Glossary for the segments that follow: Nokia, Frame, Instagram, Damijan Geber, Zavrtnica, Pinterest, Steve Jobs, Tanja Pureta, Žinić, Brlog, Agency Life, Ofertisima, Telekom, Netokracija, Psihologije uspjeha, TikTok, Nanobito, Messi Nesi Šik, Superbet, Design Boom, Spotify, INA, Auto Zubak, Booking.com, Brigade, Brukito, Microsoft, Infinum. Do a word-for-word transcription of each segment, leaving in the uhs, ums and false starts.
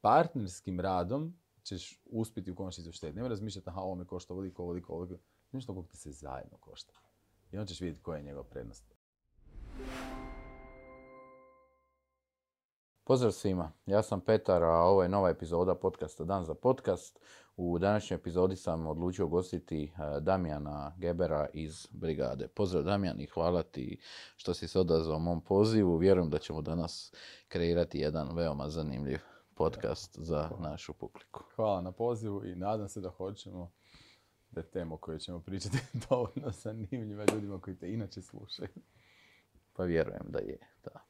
partnerskim radom ćeš uspjeti u konačnici uštediti. Nema razmišljati, aha, ovo me košta ovoliko, ovoliko, ovoliko. Znaš što koliko ti se zajedno košta. I onda ćeš vidjeti koja je njegova prednost. Pozdrav svima, ja sam Petar, a ovo je nova epizoda podcasta Dan za podcast. U današnjoj epizodi sam odlučio gostiti Damijana Gebera iz Brigade. Pozdrav Damijan i hvala ti što si se odazvao mom pozivu. Vjerujem da ćemo danas kreirati jedan veoma zanimljiv podcast za našu publiku. Hvala na pozivu i nadam se da hoćemo da temu koju ćemo pričati dovoljno zanimljiva ljudima koji te inače slušaju. Pa vjerujem da je, da.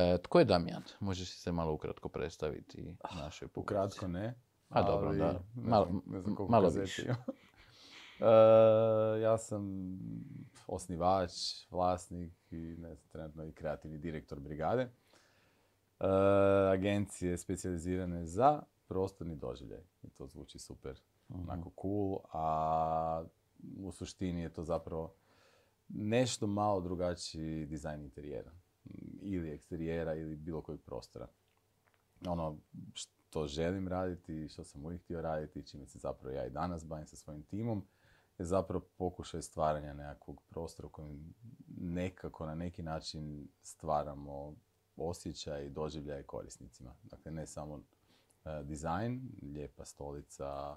E, tko je Damijan? Možeš se malo ukratko predstaviti našoj publici? Ukratko ne. A ali, dobro, da. Malo, ne znam koliko malo više. E, ja sam osnivač, vlasnik i ne znam, trenutno i kreativni direktor Brigade. E, agencije specijalizirane za prostorni doživljaj. I to zvuči super, uh-huh. onako cool, a u suštini je to zapravo nešto malo drugačiji dizajn interijera ili eksterijera ili bilo kojeg prostora. Ono što želim raditi, što sam uvijek htio raditi, čime se zapravo ja i danas bavim sa svojim timom, je zapravo pokušaj stvaranja nekakvog prostora u kojem nekako na neki način stvaramo osjećaj i doživljaje korisnicima. Dakle, ne samo uh, dizajn, lijepa stolica,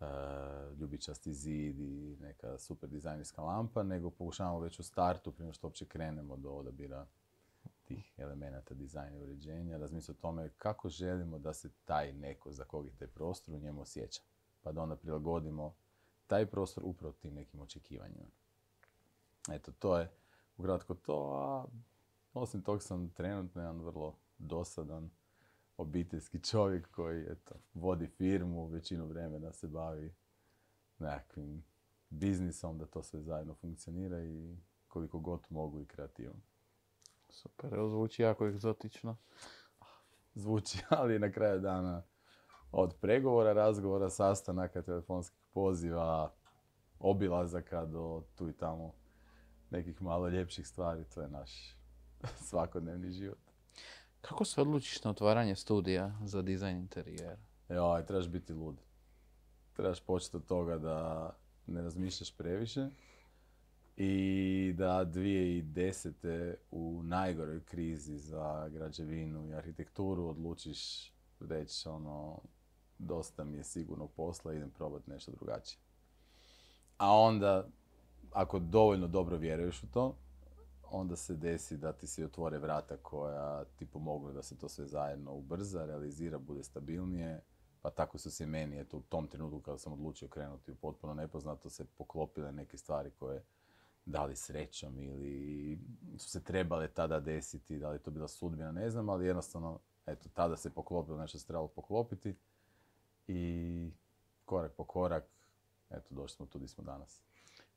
Uh, ljubičasti zid i neka super dizajnerska lampa, nego pokušavamo već u startu, prije što uopće krenemo do odabira tih elemenata dizajna i uređenja, razmisliti o tome kako želimo da se taj neko za kog je taj prostor u njemu osjeća. Pa da onda prilagodimo taj prostor upravo tim nekim očekivanjima. Eto, to je ukratko to, a osim tog sam trenutno jedan vrlo dosadan obiteljski čovjek koji eto, vodi firmu, većinu vremena se bavi nekakvim biznisom, da to sve zajedno funkcionira i koliko god mogu i kreativno. Super, evo zvuči jako egzotično. Zvuči, ali na kraju dana od pregovora, razgovora, sastanaka, telefonskih poziva, obilazaka do tu i tamo nekih malo ljepših stvari, to je naš svakodnevni život. Kako se odlučiš na otvaranje studija za dizajn interijera? Evo, trebaš biti lud. Trebaš početi od toga da ne razmišljaš previše i da dvije tisuće desete u najgoroj krizi za građevinu i arhitekturu odlučiš reći ono, dosta mi je sigurno posla, idem probati nešto drugačije. A onda, ako dovoljno dobro vjeruješ u to, onda se desi da ti se otvore vrata koja ti pomogu da se to sve zajedno ubrza, realizira, bude stabilnije. Pa tako su se meni, eto, u tom trenutku kada sam odlučio krenuti u potpuno nepoznato, se poklopile neke stvari koje da li srećom ili su se trebale tada desiti, da li to bila sudbina, ne znam, ali jednostavno, eto, tada se poklopilo nešto se trebalo poklopiti i korak po korak, eto, došli smo tu gdje smo danas.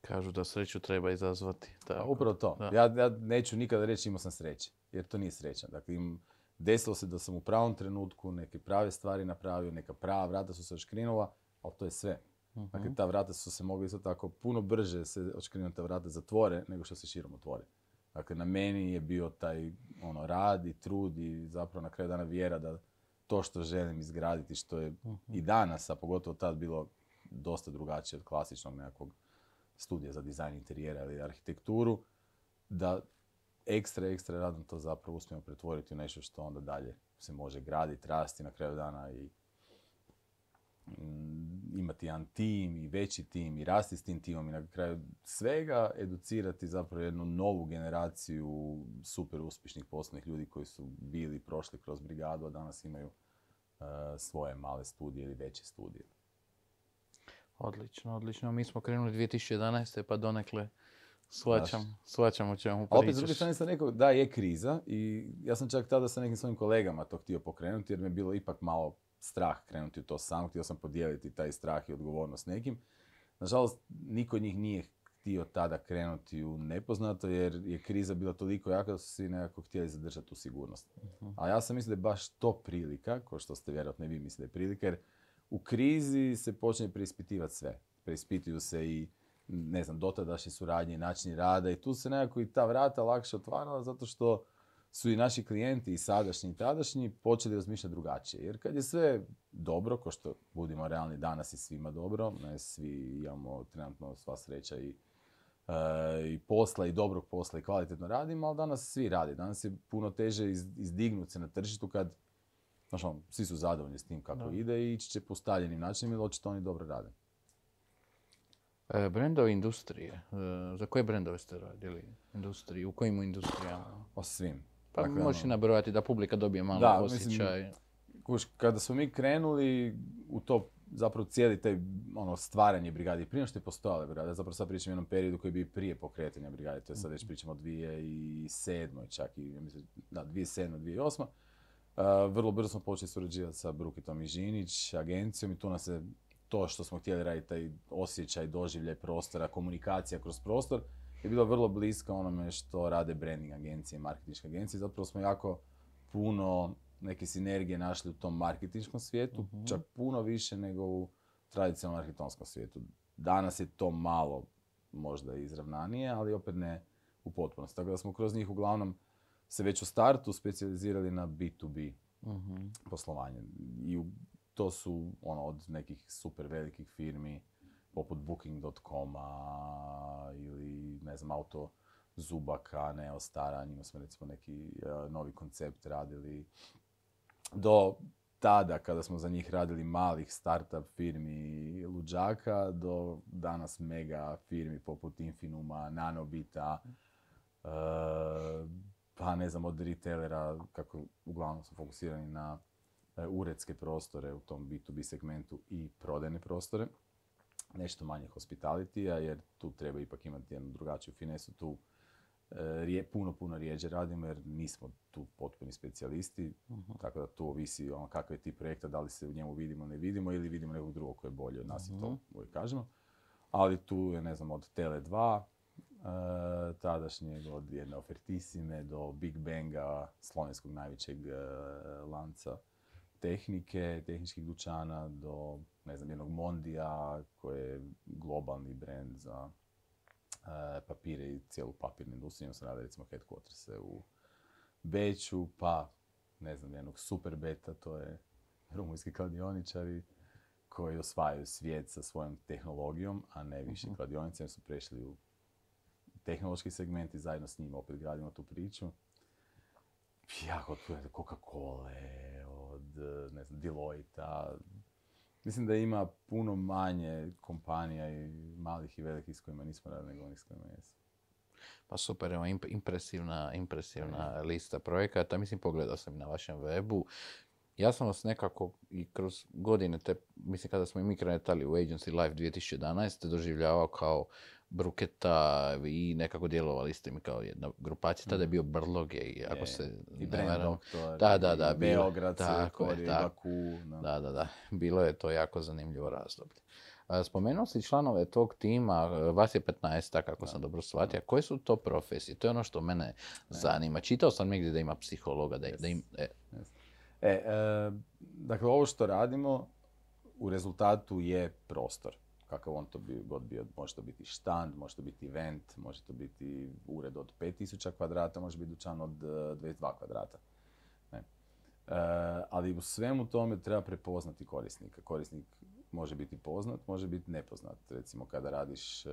Kažu da sreću treba izazvati. Tako. Upravo to. Ja, ja neću nikada reći imao sam sreće, jer to nije sreća. Dakle, im desilo se da sam u pravom trenutku neke prave stvari napravio, neka prava vrata su se oškrinula, ali to je sve. Uh-huh. Dakle, ta vrata su se mogli isto tako puno brže se oškrinula ta vrata zatvore nego što se širom otvore. Dakle, na meni je bio taj ono, rad i trud i zapravo na kraju dana vjera da to što želim izgraditi, što je uh-huh. i danas, a pogotovo tad bilo dosta drugačije od klasičnog nekakvog studija za dizajn interijera ili arhitekturu, da ekstra, ekstra radno to zapravo uspijemo pretvoriti u nešto što onda dalje se može graditi, rasti na kraju dana i mm, imati jedan tim i veći tim i rasti s tim timom i na kraju svega educirati zapravo jednu novu generaciju super uspješnih poslovnih ljudi koji su bili prošli kroz Brigadu, a danas imaju uh, svoje male studije ili veće studije. Odlično, odlično. Mi smo krenuli dvije tisuće jedanaeste pa donekle svačam, svačam o čemu pričaš. A opet s druge strane sam rekao da je kriza i ja sam čak tada sa nekim svojim kolegama to htio pokrenuti jer me je bilo ipak malo strah krenuti u to sam. Htio sam podijeliti taj strah i odgovornost s nekim. Nažalost, niko od njih nije htio tada krenuti u nepoznato jer je kriza bila toliko jaka da su svi nekako htjeli zadržati tu sigurnost. Uh-huh. A ja sam mislio da je baš to prilika, kao što ste vjerojatno i vi mislili prilika, jer u krizi se počne preispitivati sve. Preispituju se i, ne znam, dotadašnje suradnje, načini rada i tu se nekako i ta vrata lakše otvarala zato što su i naši klijenti i sadašnji i tadašnji počeli razmišljati drugačije. Jer kad je sve dobro, ko što budimo realni, danas je svima dobro, ne svi imamo trenutno sva sreća i, uh, i posla i dobrog posla i kvalitetno radimo, ali danas svi rade. Danas je puno teže iz, izdignuti se na tržištu kad znaš, on, svi su zadovoljni s tim kako da. Ide i ići će po ustaljenim načinima ili očito oni dobro rade. E, brendove industrije. E, za koje brendove ste radili? Industriji? U kojim industrijama? O svim. Pa dakle, možeš ono... nabrojati da publika dobije malo da, osjećaj. Mislim, kuš, kada smo mi krenuli u to zapravo cijeli taj ono, stvaranje brigade i prije što je postojala brigada, zapravo sad pričam o jednom periodu koji je bio prije pokretanja brigade, to je sad već pričamo o dvije tisuće sedme čak i ja mislim, da, dvije tisuće sedme dvije tisuće osme Uh, vrlo brzo smo počeli surađivati sa Brukitom i Žinić, agencijom i tu nas je to što smo htjeli raditi, taj osjećaj, doživljaj prostora, komunikacija kroz prostor je bila vrlo bliska onome što rade branding agencije i marketinške agencije. Zapravo smo jako puno neke sinergije našli u tom marketinškom svijetu, uh-huh. čak puno više nego u tradicionalnom arhitektonskom svijetu. Danas je to malo možda izravnanije, ali opet ne u potpunosti. Tako da smo kroz njih uglavnom se već u startu specijalizirali na bi tu bi uh-huh. poslovanje. I to su ono, od nekih super velikih firmi poput Booking dot com-a ili ne znam, Auto Zubaka, Neostara, njima smo recimo neki uh, novi koncept radili. Do tada kada smo za njih radili malih startup firmi luđaka, do danas mega firmi poput Infinuma, Nanobita, uh, pa ne znam, od retailera, kako uglavnom su fokusirani na uredske prostore u tom bi tu bi segmentu i prodajne prostore. Nešto manje hospitalitija, jer tu treba ipak imati jednu drugačiju finesu. Tu e, puno, puno rijeđe radimo jer nismo tu potpuni specijalisti. Uh-huh. Tako da tu ovisi ono, kakve ti projekta, da li se u njemu vidimo ili ne vidimo ili vidimo nekog drugog koji je bolji od nas uh-huh. i to uvijek kažemo. Ali tu je, ne znam, od Tele dva, E, tadašnjeg, od jedne Ofertisime do Big Banga, slovenskog najvećeg e, lanca tehnike, tehničkih dućana, do ne znam, jednog Mondija koji je globalni brand za e, papire i cijelu papirnu industriju. Sam rada recimo headquarters u Beču, pa ne znam, jednog Superbeta, to je rumunjski kladioničari koji osvajaju svijet sa svojom tehnologijom, a ne više uh-huh. kladionice, su prešli u tehnološki segmenti, zajedno s njima opet gradimo tu priču. Jako od Coca-Cola, od ne znam, Deloitte-a. Mislim da ima puno manje kompanija i malih i velikih s kojima nismo radili nego onih s kojima jesu. Pa super, evo, impresivna, impresivna lista projekata. Mislim, pogledao sam i na vašem webu. Ja sam vas nekako i kroz godine, te, mislim kada smo i mi krenetali u Agency Life dvije tisuće jedanaeste doživljavao kao Bruketa i nekako djelovali ste mi kao jedna grupacija. Tada je bio Brlog i ako je, se i ne varam... Da, da, da. Beograd, Korije, Baku... No. Da, da, da. Bilo je to jako zanimljivo razdoblje. Spomenuo si članove tog tima, vas je petnaest, kako da, sam dobro shvatio. Koje su to profesije? To je ono što mene ne. zanima. Čitao sam negdje da ima psihologa, da, yes. da im... E. Yes. E, e, dakle, ovo što radimo u rezultatu je prostor. Kakav on to bio, god bio, može to biti štand, može to biti event, može to biti ured od pet tisuća kvadrata, može biti dućan od dvadeset dva kvadrata. Ne. E, ali u svemu tome treba prepoznati korisnika. Korisnik može biti poznat, može biti nepoznat. Recimo kada radiš e,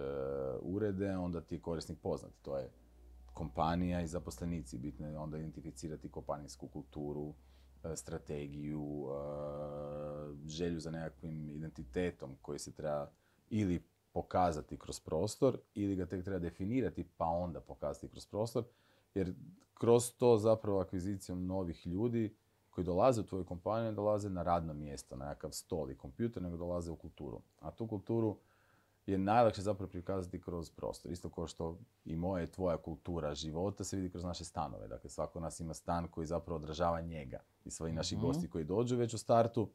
urede, onda ti je korisnik poznat. To je kompanija i zaposlenici. Bitno je onda identificirati kompanijsku kulturu, strategiju, želju za nekakvim identitetom koji se treba ili pokazati kroz prostor ili ga tek treba definirati pa onda pokazati kroz prostor. Jer kroz to zapravo akvizicijom novih ljudi koji dolaze u tvoju kompaniju ne dolaze na radno mjesto, na nekakav stol i kompjuter, nego dolaze u kulturu. A tu kulturu je najlakše zapravo prikazati kroz prostor. Isto kao što i moja i tvoja kultura života se vidi kroz naše stanove. Dakle, svako od nas ima stan koji zapravo odražava njega. I svi naši mm-hmm. gosti koji dođu već u startu,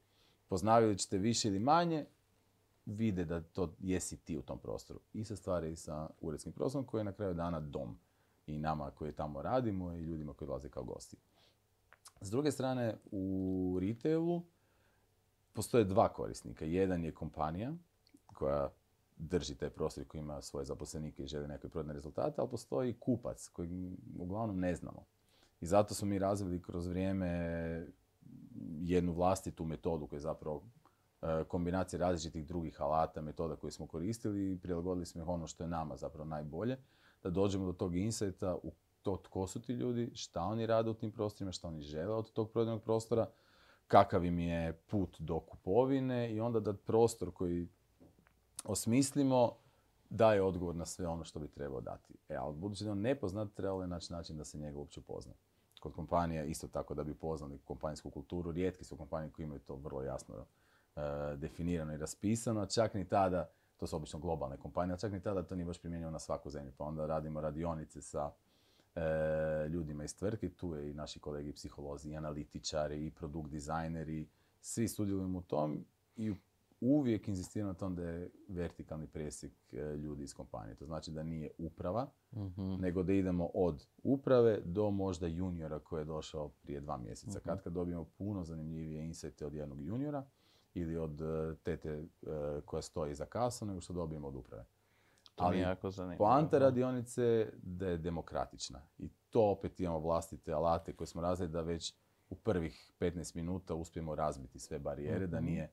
poznavili ćete više ili manje, vide da to jesi ti u tom prostoru. I sa stvari i sa uredskim prostorom koji je na kraju dana dom. I nama koji tamo radimo i ljudima koji dolaze kao gosti. S druge strane, u retailu postoje dva korisnika. Jedan je kompanija koja drži taj prostor koji ima svoje zaposlenike i želi neke prodajne rezultate, ali postoji kupac koji uglavnom ne znamo. I zato smo mi razvili kroz vrijeme jednu vlastitu metodu koja je zapravo kombinacija različitih drugih alata, metoda koje smo koristili i prilagodili smo ih ono što je nama zapravo najbolje, da dođemo do tog insighta u to tko su ti ljudi, šta oni rade u tim prostorima, šta oni žele od tog prodajnog prostora, kakav im je put do kupovine i onda da prostor koji osmislimo daje odgovor na sve ono što bi trebao dati. E, ali budući da on nepoznat, trebalo je naći način da se njega uopće upozna. Kod kompanija isto tako da bi poznali kompanijsku kulturu, rijetki su kompanije koji imaju to vrlo jasno uh, definirano i raspisano, čak ni tada, to su obično globalne kompanije, čak ni tada to nije baš primjenjivo na svaku zemlju. Pa onda radimo radionice sa E, ljudima iz tvrtke, tu je i naši kolegi psiholozi, i analitičari, i produkt dizajneri, svi sudjelujemo u tom i uvijek inzistiram na tom da je vertikalni presjek e, ljudi iz kompanije. To znači da nije uprava, mm-hmm. nego da idemo od uprave do možda juniora koji je došao prije dva mjeseca. Mm-hmm. Kad kad dobijemo puno zanimljivije insajte od jednog juniora ili od tete e, koja stoji za kasom, nego što dobijemo od uprave. Ali poanta radionice da je demokratična i to opet imamo vlastite alate koje smo razvili da već u prvih petnaest minuta uspijemo razbiti sve barijere, mm-hmm. da nije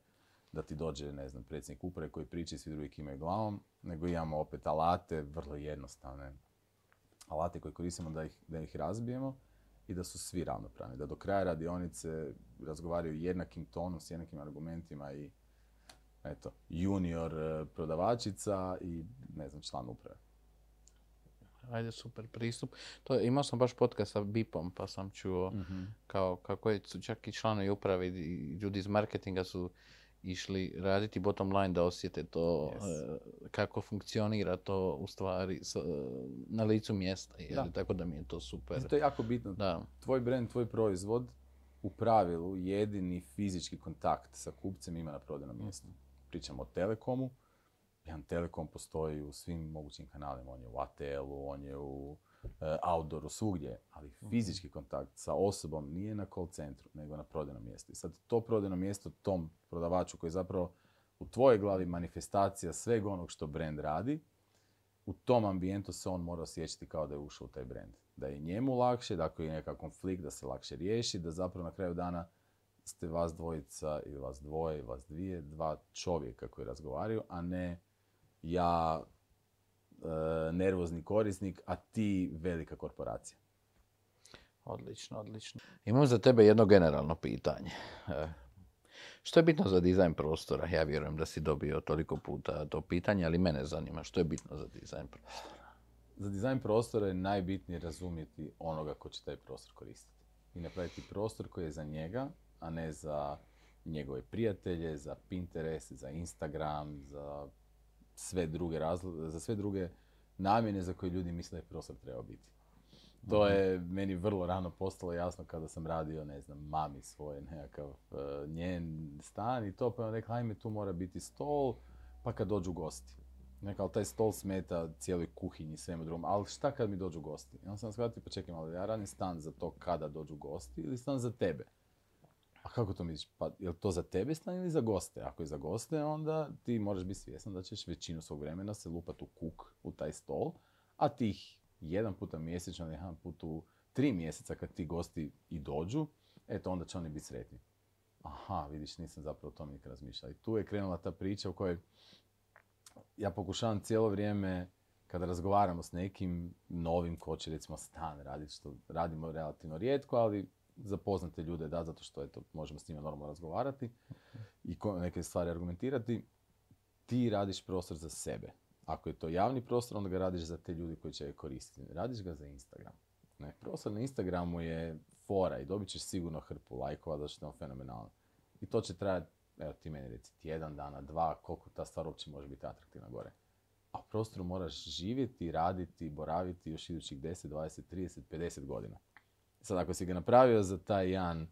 da ti dođe, ne znam, predsjednik uprave koji priča i svi drugi kimaju glavom, nego imamo opet alate, vrlo jednostavne alate koje koristimo da ih, da ih razbijemo i da su svi ravnopravni, da do kraja radionice razgovaraju jednakim tonom, s jednakim argumentima i eto, junior prodavačica i, ne znam, član uprave. Ajde, super pristup. To, imao sam baš podcast sa Bipom, pa sam čuo mm-hmm. kao, kako je, čak i članovi uprave i ljudi iz marketinga su išli raditi bottom line da osjete to, yes. e, kako funkcionira to u stvari s, e, na licu mjesta. Da. Jer, tako da mi je to super. Znači, to je jako bitno. Da. Tvoj brand, tvoj proizvod, u pravilu jedini fizički kontakt sa kupcem ima na prodajnom mjestu. Mm-hmm. Pričamo o Telekomu. Jedan Telekom postoji u svim mogućim kanalima. On je u A T L-u, on je u e, outdooru, svugdje. Ali fizički kontakt sa osobom nije na call centru, nego na prodajnom mjestu. I sad to prodajno mjesto tom prodavaču koji je zapravo u tvojoj glavi manifestacija svega onog što brand radi, u tom ambijentu se on mora osjećati kao da je ušao u taj brand. Da je njemu lakše, da ako je nekakav konflikt, da se lakše riješi, da zapravo na kraju dana ste vas dvojica ili vas dvoje, vas dvije, dva čovjeka koji razgovaraju, a ne ja e, nervozni korisnik, a ti velika korporacija. Odlično, odlično. Imam za tebe jedno generalno pitanje. E, što je bitno za dizajn prostora? Ja vjerujem da si dobio toliko puta to pitanje, ali mene zanima što je bitno za dizajn prostora. Za dizajn prostora je najbitnije razumjeti onoga ko će taj prostor koristiti. I napraviti prostor koji je za njega, a ne za njegove prijatelje, za Pinterest, za Instagram, za sve druge, razlo- za sve druge namjene za koje ljudi misle da je prostor treba biti. To je meni vrlo rano postalo jasno kada sam radio, ne znam, mami svoje nekakav uh, njen stan i to, pa je rekla, ajme, tu mora biti stol, pa kad dođu gosti. Nekako, taj stol smeta cijeloj kuhinji i svemu drugom, ali šta kad mi dođu gosti? I onda sam shvatio, pa čekaj, ali ja radim stan za to kada dođu gosti ili stan za tebe? A kako to misliš? Pa je li to za tebe stan ili za goste? Ako je za goste, onda ti moraš biti svjestan da ćeš većinu svog vremena se lupati u kuk, u taj stol, a tih jedan puta mjesečno, jedan put u tri mjeseca kad ti gosti i dođu, eto, onda će oni biti sretni. Aha, vidiš, nisam zapravo o tom nikad razmišljala. I tu je krenula ta priča u kojoj ja pokušavam cijelo vrijeme, kada razgovaramo s nekim novim ko će, recimo, stan raditi, što radimo relativno rijetko, ali za poznate ljude da, zato što eto, možemo s njima normalno razgovarati i neke stvari argumentirati, ti radiš prostor za sebe. Ako je to javni prostor, onda ga radiš za te ljudi koji će ga koristiti. Radiš ga za Instagram. Ne, prostor na Instagramu je fora i dobit ćeš sigurno hrpu lajkova, zato što je on fenomenalan. I to će trajati, evo ti meni reci, tjedan dana, dva, koliko ta stvar uopće može biti atraktivna gore. A u prostoru moraš živjeti, raditi, boraviti još idućih deset, dvadeset, trideset, pedeset godina. Sad ako si ga napravio za taj jedan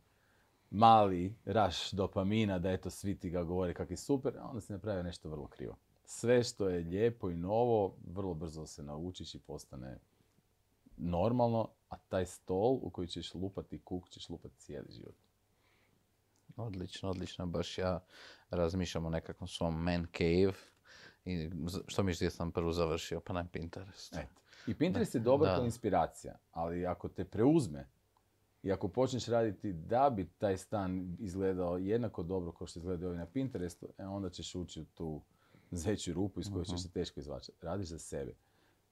mali raš dopamina, da eto svi ti ga govore kak je super, onda si napravio nešto vrlo krivo. Sve što je lijepo i novo, vrlo brzo se naučiš i postane normalno, a taj stol u koji ćeš lupati kuk, ćeš lupati cijeli život. Odlično, odlično. Baš ja razmišljam o nekakvom svom man cave. I što misliš da sam prvo završio? Pa na Pinterest. Eto. I Pinterest da, je dobar kao inspiracija, ali ako te preuzme, I ako počneš raditi da bi taj stan izgledao jednako dobro kao što izgledaju ovi na Pinterestu, e, onda ćeš ući u tu zeću rupu iz koje ćeš se teško izvlačiti. Radiš za sebe.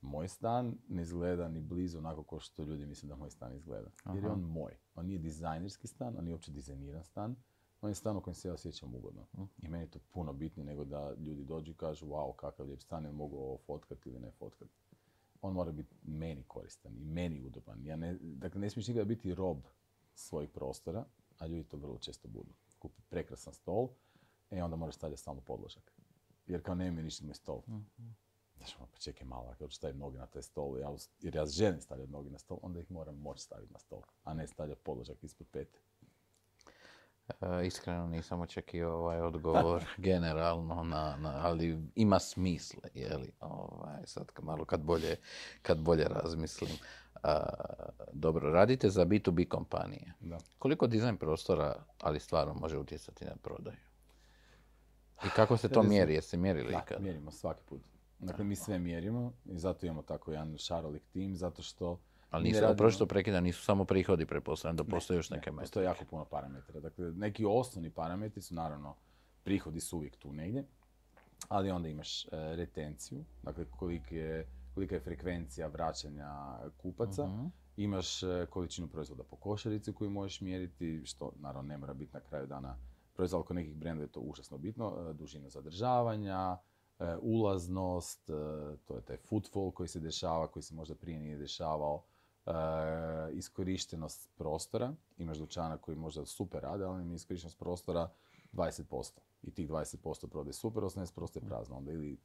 Moj stan ne izgleda ni blizu onako kao što ljudi misle da moj stan izgleda. Aha. Jer je on moj. On nije dizajnerski stan, on nije uopće dizajniran stan. On je stan u kojem se ja osjećam ugodno. I meni je to puno bitnije nego da ljudi dođu i kažu wow, kakav lijep stan, jel mogu ovo fotkati ili ne fotkati. On mora biti meni koristan i meni udoban. Ja ne, dakle, ne smiješ nikada biti rob svojih prostora, a ljudi to vrlo često budu. Kupi prekrasan stol, e onda moraš stavljati stalno podložak. Jer kao nema ništa moj stol. Mm-hmm. Znaš, pa čekaj malo, ako ću staviti noge na taj stol, ja, jer ja želim stavljati noge na stol, onda ih moram moći staviti na stol, a ne stavljati podložak ispod pete. E, iskreno nisam očekio ovaj odgovor generalno, na, na, ali ima smisla, jeli, ovaj, sad malo kad bolje, kad bolje razmislim. A, dobro, radite za bi to bi kompanije. Da. Koliko dizajn prostora, ali stvarno može utjecati na prodaju? I kako se to mjeri, jeste mjerili ikad? Da, mjerimo svaki put. Dakle, mi sve mjerimo i zato imamo tako jedan šarolik tim, zato što... Ali nisu, radimo... prošto prekida, nisu samo prihodi pretpostavljam, da postoje još neke ne, metrike. Postoje jako puno parametara. Dakle, neki osnovni parametri su, naravno, prihodi su uvijek tu negdje, ali onda imaš e, retenciju, dakle kolika je, kolika je frekvencija vraćanja kupaca, uh-huh. Imaš e, količinu proizvoda po košarici koju možeš mjeriti, što naravno ne mora biti na kraju dana proizvod, kod nekih brenda je to užasno bitno, e, dužina zadržavanja, e, ulaznost, e, to je taj footfall koji se dešava, koji se možda prije nije dešavao. E, iskorištenost prostora, imaš dućana koji možda super rade, ali im je iskorištenost prostora dvadeset posto. I tih dvadeset posto prodaje super, osamnaest posto je prazno. Onda ili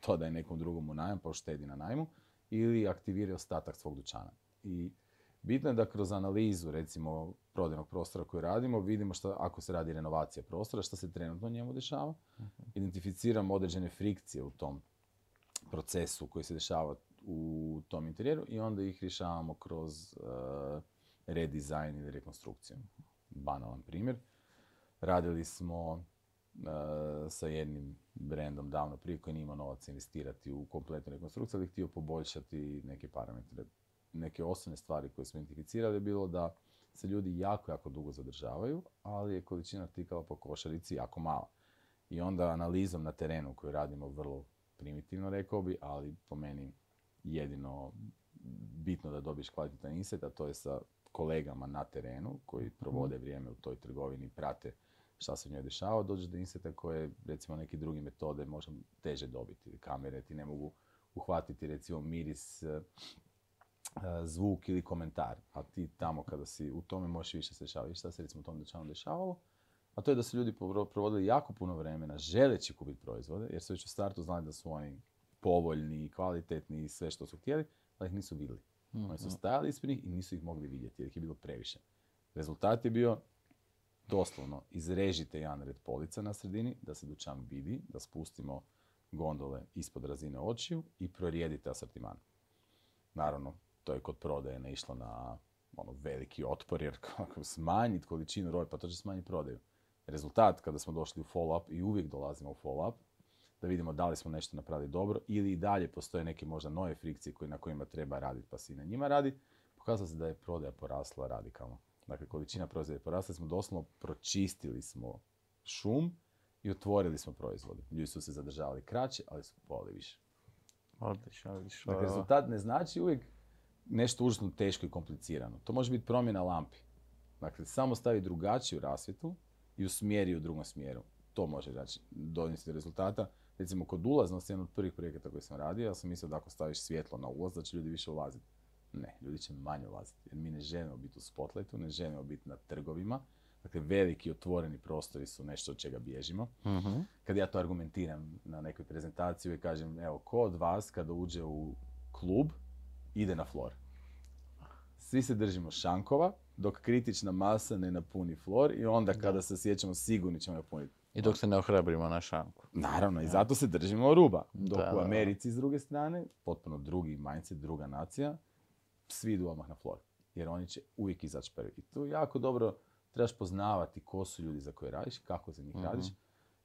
to daje nekom drugom u najam, pa uštedi na najmu, ili aktivira ostatak svog dućana. I bitno je da kroz analizu, recimo, prodajnog prostora koji radimo, vidimo šta, ako se radi renovacija prostora, što se trenutno njemu dešava. Identificiramo određene frikcije u tom procesu koji se dešava u tom interijeru i onda ih rješavamo kroz uh, redizajn ili rekonstrukciju. Banalan primjer. Radili smo uh, sa jednim brendom davno prije koji nije imao novac investirati u kompletnu rekonstrukciju, ali htio poboljšati neke parametre. Neke osnovne stvari koje smo identificirali je bilo da se ljudi jako, jako dugo zadržavaju, ali je količina artikala po košarici jako mala. I onda analizom na terenu koju radimo vrlo primitivno, rekao bi, ali po meni jedino bitno da dobiješ kvalitetan insight, a to je sa kolegama na terenu koji provode vrijeme u toj trgovini i prate šta se u njoj dešava, dođeš do insighta koje recimo neke druge metode možda teže dobiti. Kamere ti ne mogu uhvatiti recimo miris, zvuk ili komentar, a ti tamo kada si u tome možeš više se dešavati. Šta se recimo u tom dućanu dešavalo? A to je da su ljudi provodili jako puno vremena želeći kupiti proizvode, jer su već u startu znali da su oni povoljni, kvalitetni i sve što su htjeli, ali ih nisu vidjeli. Mm-hmm. Oni su stajali ispred njih i nisu ih mogli vidjeti jer ih je bilo previše. Rezultat je bio doslovno izrežite jedan red polica na sredini da se dućan vidi, da spustimo gondole ispod razine očiju i prorijedite asortiman. Naravno, to je kod prodaje ne išlo na ono, veliki otpor jer kako smanjiti količinu roje, pa to će smanjiti prodaju. Rezultat kada smo došli u follow-up i uvijek dolazimo u follow-up, da vidimo da li smo nešto napravili dobro ili i dalje postoje neke možda nove frikcije na kojima treba raditi pa se i na njima radi, pokazalo se da je prodaja porasla radikalno. Dakle, količina proizvoda je porasla, smo doslovno pročistili smo šum i otvorili smo proizvode. Ljudi su se zadržavali kraće, ali su kupovali više. Odlično, odlično. Dakle, rezultat ne znači uvijek nešto užasno teško i komplicirano. To može biti promjena lampi. Dakle, samo stavi drugačiju rasvjetu i usmjeri u drugom smjeru. To može znači donijeti rezultata. Recimo, kod ulaznosti, jedan od prvih projekata koji sam radio, ja sam mislio da ako staviš svjetlo na ulaz, da će ljudi više ulaziti. Ne, ljudi će manje ulaziti, jer mi ne želimo biti u spotlightu, ne želimo biti na trgovima. Dakle, veliki otvoreni prostori su nešto od čega bježimo. Mm-hmm. Kad ja to argumentiram na nekoj prezentaciji i kažem, evo, ko od vas kada uđe u klub, ide na flor? Svi se držimo šankova, dok kritična masa ne napuni flor i onda kada se sjećamo sigurni ćemo napuniti. I dok se ne ohrabrimo na šanku. Naravno, i zato se držimo ruba. Dok da, u Americi, s druge strane, potpuno drugi mindset, druga nacija, svi idu odmah na flor. Jer oni će uvijek izaći prvi. I tu jako dobro trebaš poznavati ko su ljudi za koje radiš, kako za njih mm-hmm. radiš.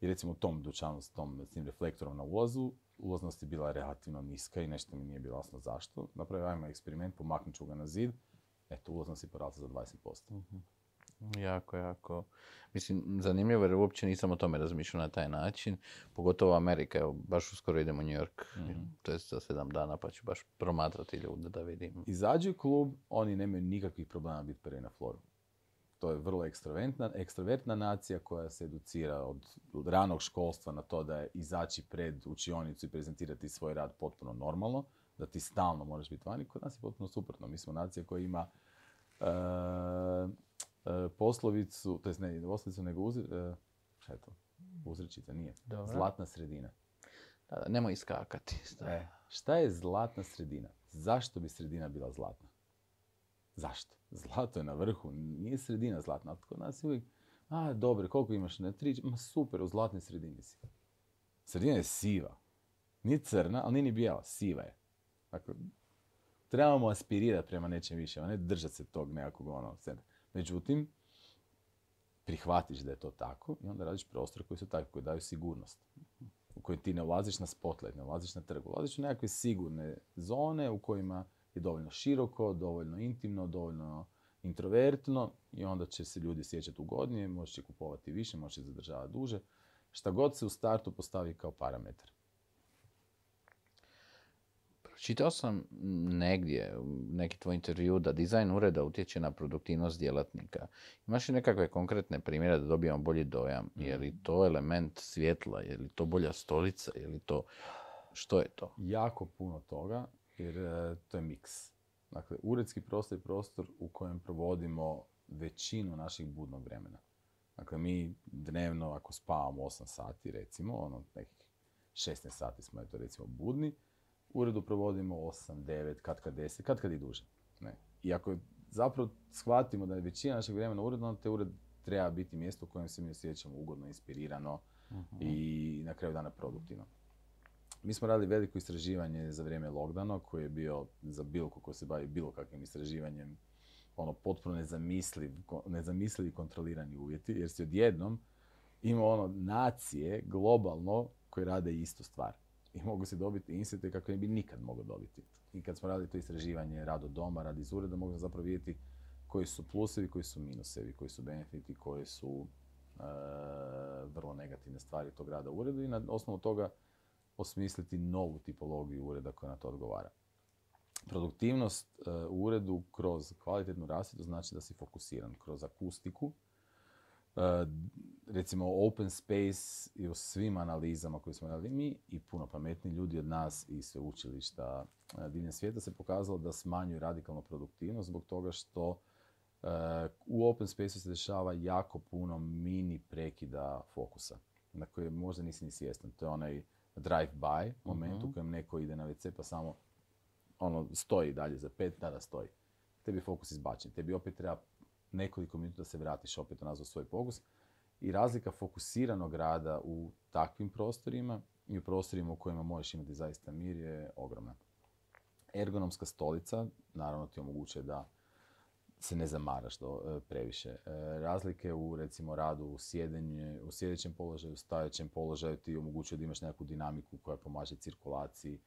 I recimo u tom dućanu s, tom, s tim reflektorom na ulazu, ulaznost je bila relativno niska i nešto mi nije bilo jasno zašto. Napravimo eksperiment, pomaknut ću ga na zid, eto, ulazna si porasla za dvadeset posto. Mm-hmm. Jako, jako. Mislim, zanimljivo jer uopće nisam o tome razmišljao na taj način. Pogotovo Amerika, evo, baš uskoro idem u New York, mm-hmm. to je za sedam dana pa ću baš promatrati ljude da vidim. Izađu klub, oni nemaju nikakvih problema biti prvi na floru. To je vrlo ekstravertna, ekstravertna nacija koja se educira od, od ranog školstva na to da je izaći pred učionicu i prezentirati svoj rad potpuno normalno, da ti stalno moraš biti vani. Kod nas je potpuno suprotno. Mi smo nacija koja ima uh, uh, poslovicu, to jest ne poslovicu, nego uzre, uh, šta je to? Uzrečica, nije. Dobre. Zlatna sredina. Da, da, nemoj iskakati. E, šta je zlatna sredina? Zašto bi sredina bila zlatna? Zašto? Zlato je na vrhu, nije sredina zlatna. Kod nas je uvijek, a dobro, koliko imaš na tri, ma super, u zlatnoj sredini si. Sredina je siva. Nije crna, ali nije ni bijela, siva je. Dakle, trebamo aspirirati prema nečem više, a ne držati se tog nekakvog ono centra. Međutim, prihvatiš da je to tako i onda radiš prostor koji su takvi, koji daju sigurnost. U koji ti ne ulaziš na spotlight, ne ulaziš na trgu, ulaziš u nekakve sigurne zone u kojima je dovoljno široko, dovoljno intimno, dovoljno introvertno i onda će se ljudi sjećati ugodnije, moći će kupovati više, moći će zadržavati duže. Šta god se u startu postavi kao parametar. Pročitao sam negdje, neki tvoj intervju, da dizajn ureda utječe na produktivnost djelatnika. Imaš li nekakve konkretne primjere da dobijemo bolji dojam? Mm-hmm. Je li to element svjetla? Je li to bolja stolica? Je li to... Što je to? Jako puno toga. Jer e, to je miks. Dakle, uredski prostor je prostor u kojem provodimo većinu naših budnog vremena. Dakle, mi dnevno, ako spavamo osam sati, recimo, ono, nekih šesnaest sati smo, eto, recimo, budni, u uredu provodimo osam, devet, katkad deset, katkad i duže. Ne. I ako zapravo shvatimo da je većina našeg vremena uredno, onda te ured treba biti mjesto u kojem se mi osjećamo ugodno, inspirirano uh-huh. i na kraju dana produktivno. Mi smo radili veliko istraživanje za vrijeme lockdowna koji je bio za bilku koji se bavi bilo kakvim istraživanjem, ono potpuno nezamisliv, nezamislivi kontrolirani uvjeti jer si odjednom ima ono nacije globalno koje rade istu stvar i mogu se dobiti insajte kakve ne bi nikad mogao dobiti. I kad smo radili to istraživanje rad od doma, rad iz ureda, možemo zapravo vidjeti koji su plusevi, koji su minusevi, koji su benefiti, koji su e, vrlo negativne stvari tog rada u uredu i na osnovu toga osmisliti novu tipologiju ureda koja na to odgovara. Produktivnost e, u uredu kroz kvalitetnu rasvjetu znači da si fokusiran kroz akustiku. E, recimo open space i u svim analizama koje smo radili mi i puno pametni ljudi od nas i sveučilišta e, diljem svijeta se pokazalo da smanjuje radikalno produktivnost zbog toga što e, u open spaceu se dešava jako puno mini prekida fokusa na koje možda nisi ni svjestan. To je onaj drive-by moment uh-huh. u kojem neko ide na ve ce pa samo ono, stoji dalje za pet, tada stoji. Tebi fokus izbačen, tebi opet treba nekoliko minuta da se vratiš opet nazad u svoj fokus. I razlika fokusiranog rada u takvim prostorima i u prostorima u kojima možeš imati zaista mir je ogromna. Ergonomska stolica naravno ti omogućuje da se ne zamaraš do, previše. E, razlike u recimo radu u, sjedenje, u sjedećem položaju, u stajećem položaju ti omogućuje da imaš neku dinamiku koja pomaže cirkulaciji.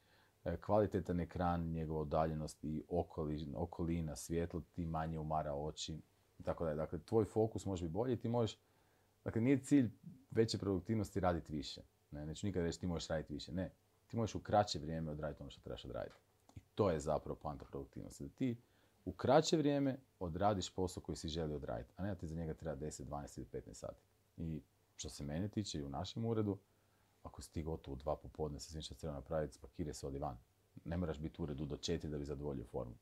E, kvalitetan ekran, njegova udaljenost i okolina, okolina svjetlo ti manje umara oči itd. Dakle, tvoj fokus može biti bolji, ti možeš... Dakle, nije cilj veće produktivnosti raditi više. Ne, neću nikad reći ti možeš raditi više. Ne, ti možeš u kraće vrijeme odraditi ono što trebaš odraditi. I to je zapravo poanta produktivnosti. Da ti u kraće vrijeme odradiš posao koji si želi odraditi, a ne da ti za njega treba deset, dvanaest ili petnaest sati. I što se mene tiče i u našem uredu, ako si ti gotovo u dva popodne sa svim što treba napraviti, spakiraj se, odi van. Ne moraš biti u uredu do četiri da bi zadovoljio formu.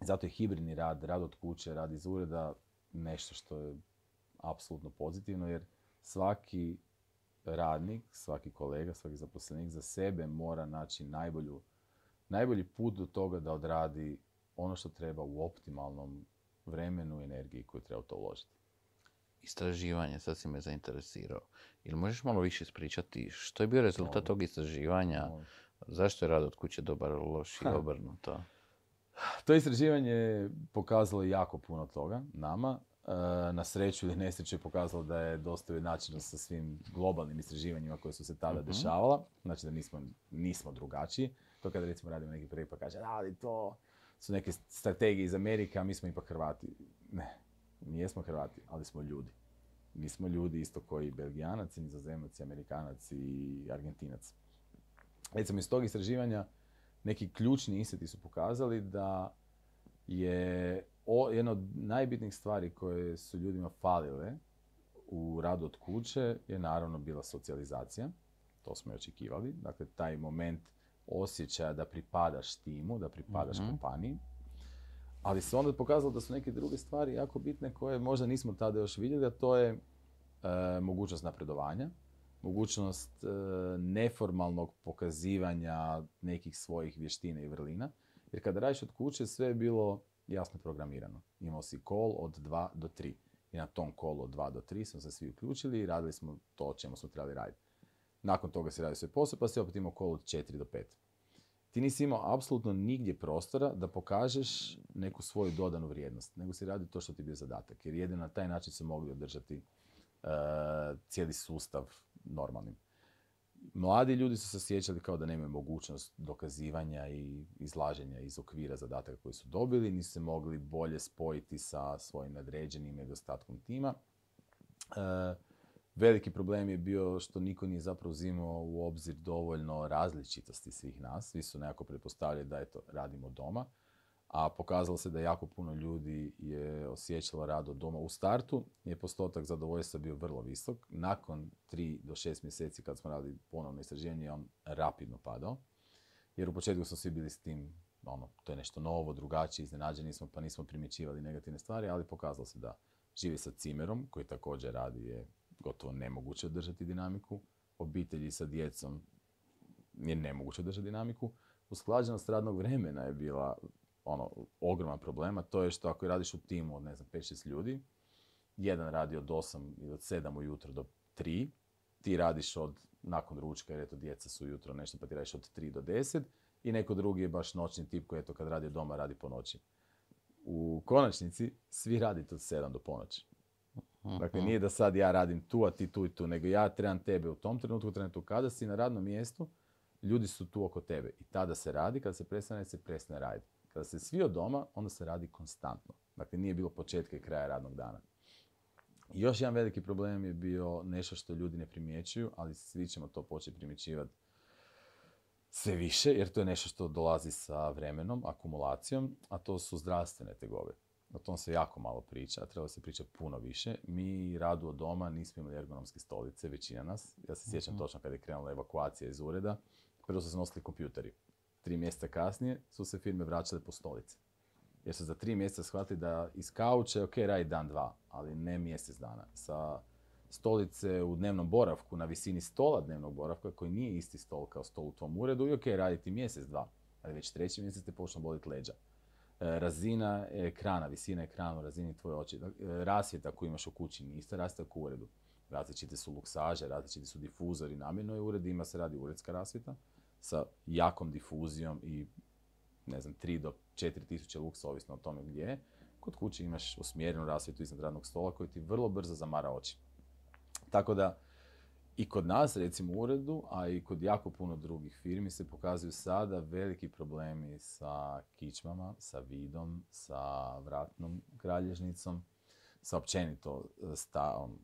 Zato je hibridni rad, rad od kuće, rad iz ureda nešto što je apsolutno pozitivno jer svaki radnik, svaki kolega, svaki zaposlenik za sebe mora naći najbolju, najbolji put do toga da odradi ono što treba u optimalnom vremenu i energiji koju treba to uložiti. Istraživanje, sad si me zainteresirao. Ili možeš malo više ispričati što je bio rezultat Ovo. tog istraživanja? Ovo. Zašto je rad od kuće dobar, loš i obrnuto? To istraživanje pokazalo jako puno toga nama. Na sreću ili nesreću je pokazalo da je dosta ujednačeno sa svim globalnim istraživanjima koje su se tada uh-huh. dešavala. Znači da nismo, nismo drugačiji. To kada recimo radimo neki prvi pa kaže, ali to... su neke strategije iz Amerike, a mi smo ipak Hrvati. Ne, nijesmo Hrvati, ali smo ljudi. Mi smo ljudi isto koji Belgijanac, Nizozemac, Amerikanac i Argentinac. Recimo, iz tog istraživanja neki ključni insighti su pokazali da je jedna od najbitnijih stvari koje su ljudima falile u radu od kuće je naravno bila socijalizacija. To smo i očekivali. Dakle, taj moment osjećaja da pripadaš timu, da pripadaš mm-hmm. kompaniji. Ali se onda pokazalo da su neke druge stvari jako bitne koje možda nismo tada još vidjeli, a to je e, mogućnost napredovanja, mogućnost e, neformalnog pokazivanja nekih svojih vještina i vrlina. Jer kada radiš od kuće, sve je bilo jasno programirano. Imao si call od dva do tri. I na tom callu od dva do tri smo se svi uključili i radili smo to o čemu smo trebali raditi. Nakon toga se radi sve posao, pa si opet imao call od četiri do pet. Ti nisi imao apsolutno nigdje prostora da pokažeš neku svoju dodanu vrijednost, nego si radio to što ti je bio zadatak. Jer jedino na taj način su mogli održati uh, cijeli sustav normalnim. Mladi ljudi su se sjećali kao da nemaju mogućnost dokazivanja i izlaženja iz okvira zadataka koji su dobili, nisu se mogli bolje spojiti sa svojim nadređenim i dostatkom tima. Uh, Veliki problem je bio što niko nije zapravo uzimao u obzir dovoljno različitosti svih nas. Svi su nekako pretpostavljali da eto, radimo doma, a pokazalo se da jako puno ljudi je osjećalo rad od doma. U startu je postotak zadovoljstva bio vrlo visok. Nakon tri do šest mjeseci kad smo radili ponovno istraživanje, on rapidno padao. Jer u početku smo svi bili s tim, ono, to je nešto novo, drugačije, iznenađeni smo pa nismo primjećivali negativne stvari, ali pokazalo se da živi sa cimerom koji također radi je gotovo nemoguće održati dinamiku, obitelji sa djecom je nemoguće održati dinamiku. Usklađenost radnog vremena je bila ono, ogroman problema. To je što ako radiš u timu od ne znam, pet šest ljudi, jedan radi od osam ili od sedam ujutro do tri, ti radiš od nakon ručka jer eto djeca su ujutro nešto pa ti radiš od tri do deset i neko drugi je baš noćni tip koji eto kad radi doma radi po noći. U konačnici svi radite od sedam do ponoći. Dakle, nije da sad ja radim tu, a ti tu i tu, nego ja trebam tebe u tom trenutku, trenutku kada si na radnom mjestu, ljudi su tu oko tebe. I tada se radi, kada se prestane, se prestane raditi. Kada se svi od doma, onda se radi konstantno. Dakle, nije bilo početka i kraja radnog dana. I još jedan veliki problem je bio nešto što ljudi ne primjećuju, ali svi ćemo to početi primjećivati sve više, jer to je nešto što dolazi sa vremenom, akumulacijom, a to su zdravstvene tegobe. O tom se jako malo priča, a trebalo se pričati puno više. Mi radu od doma nismo imali ergonomske stolice, većina nas. Ja se sjećam mm-hmm. točno kada je krenula evakuacija iz ureda. Prvo su se nosili kompjuteri. Tri mjeseca kasnije su se firme vraćale po stolice. Jer su za tri mjeseca shvatili da iz kauča, ok, radi dan, dva, ali ne mjesec dana. Sa stolice u dnevnom boravku, na visini stola dnevnog boravka, koji nije isti stol kao stol u tvom uredu, i ok, raditi mjesec, dva, ali već treći mjesec te počne boliti leđa. Razina ekrana, visina ekrana u razini tvoje oči, rasvjeta koju imaš u kući nije ista rasvjeta kao u uredu. Različite su luksaže, različiti su difuzori, namjerno je ured, ima se radi uredska rasvjeta sa jakom difuzijom i ne znam, tri do četiri tisuće luksa, ovisno o tome gdje je. Kod kuće imaš usmjerenu rasvjetu iznad radnog stola koji ti vrlo brzo zamara oči. Tako da i kod nas, recimo u uredu, a i kod jako puno drugih firmi se pokazuju sada veliki problemi sa kičmama, sa vidom, sa vratnom kralježnicom, sa općenito stavom,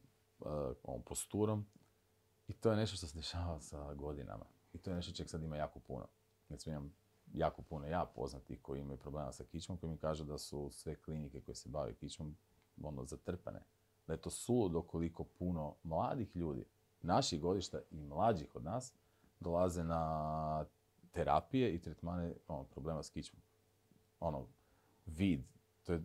ovom posturom. I to je nešto što se dešava sa godinama. I to je nešto čeg sad ima jako puno. Recimo imam jako puno ja poznatih koji imaju problema sa kičmom, koji mi kažu da su sve klinike koje se bave kičmom ono, zatrpane. Da je to suludo koliko puno mladih ljudi naših godišta i mlađih od nas dolaze na terapije i tretmane ono, problema s kičmom. Ono, vid, to je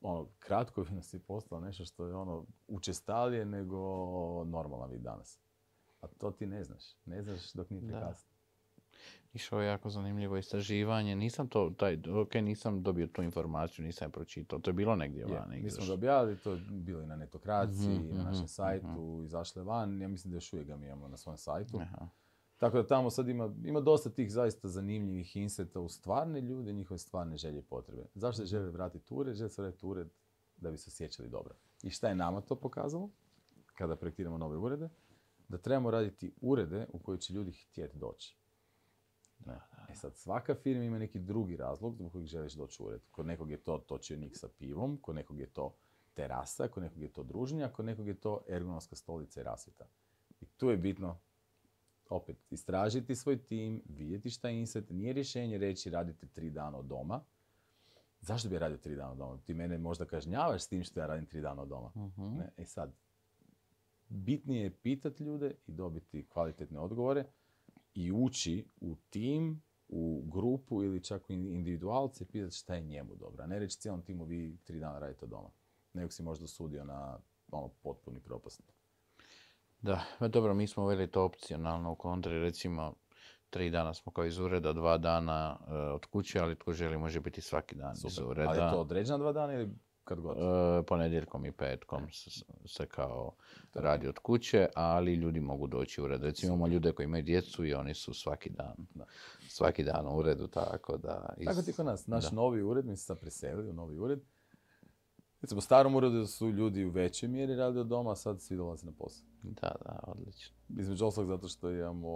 ono, kratkovidnost je postala nešto što je ono učestalije nego normalan vid danas. A to ti ne znaš, ne znaš dok nije prekasno. Išao je jako zanimljivo istraživanje, nisam to, taj, ok, nisam dobio tu informaciju, nisam je pročitao, to je bilo negdje van. Yeah, negdje mi smo ga objavili, to je bilo i na Netokraciji, mm-hmm, i na našem sajtu, mm-hmm. izašle van, ja mislim da još uvijek ga mi imamo na svom sajtu. Aha. Tako da tamo sad ima, ima dosta tih zaista zanimljivih inseta u stvarne ljude, njihove stvarne želje i potrebe. Zašto se žele vratiti ured? Žele se vratiti ured da bi se osjećali dobro. I šta je nama to pokazalo kada projektiramo nove urede? Da trebamo raditi urede u koje će ljudi htjeti doći. Ne. E sad, svaka firma ima neki drugi razlog zbog kojeg želiš doći u ured. Kod nekog je to točionik sa pivom, kod nekog je to terasa, kod nekog je to druženje, kod nekog je to ergonomska stolica i rasvjeta. I tu je bitno opet istražiti svoj tim, vidjeti šta je insight. Nije rješenje reći radite tri dana od doma. Zašto bi ja radio tri dana od doma? Ti mene možda kažnjavaš s tim što ja radim tri dana od doma. Uh-huh. Ne? E sad, bitnije je pitati ljude i dobiti kvalitetne odgovore i ući u tim, u grupu ili čak u individualce i pitati šta je njemu dobro. A ne reći cijelom timu vi tri dana radite od doma. Nego si možda sudio na ono potpuni propast. Da, dobro, mi smo uveli to opcionalno u kontri, recimo tri dana smo kao iz ureda, dva dana uh, od kuće, ali tko želi može biti svaki dan super. Iz ureda. Ali je to određena dva dana ili kad god? Uh, ponedjeljkom i petkom se, se kao da. Radi od kuće, ali ljudi mogu doći u ured. Recimo imamo ljude koji imaju djecu i oni su svaki dan, da. Svaki dan u uredu, tako da... Iz... Tako ti kod nas, naš da. Novi ured, mi se sad preselili u novi ured. Recimo, u starom uredu su ljudi u većoj mjeri radili od doma, a sad svi dolaze na posao. Da, da, odlično. Između ostalog zato što imamo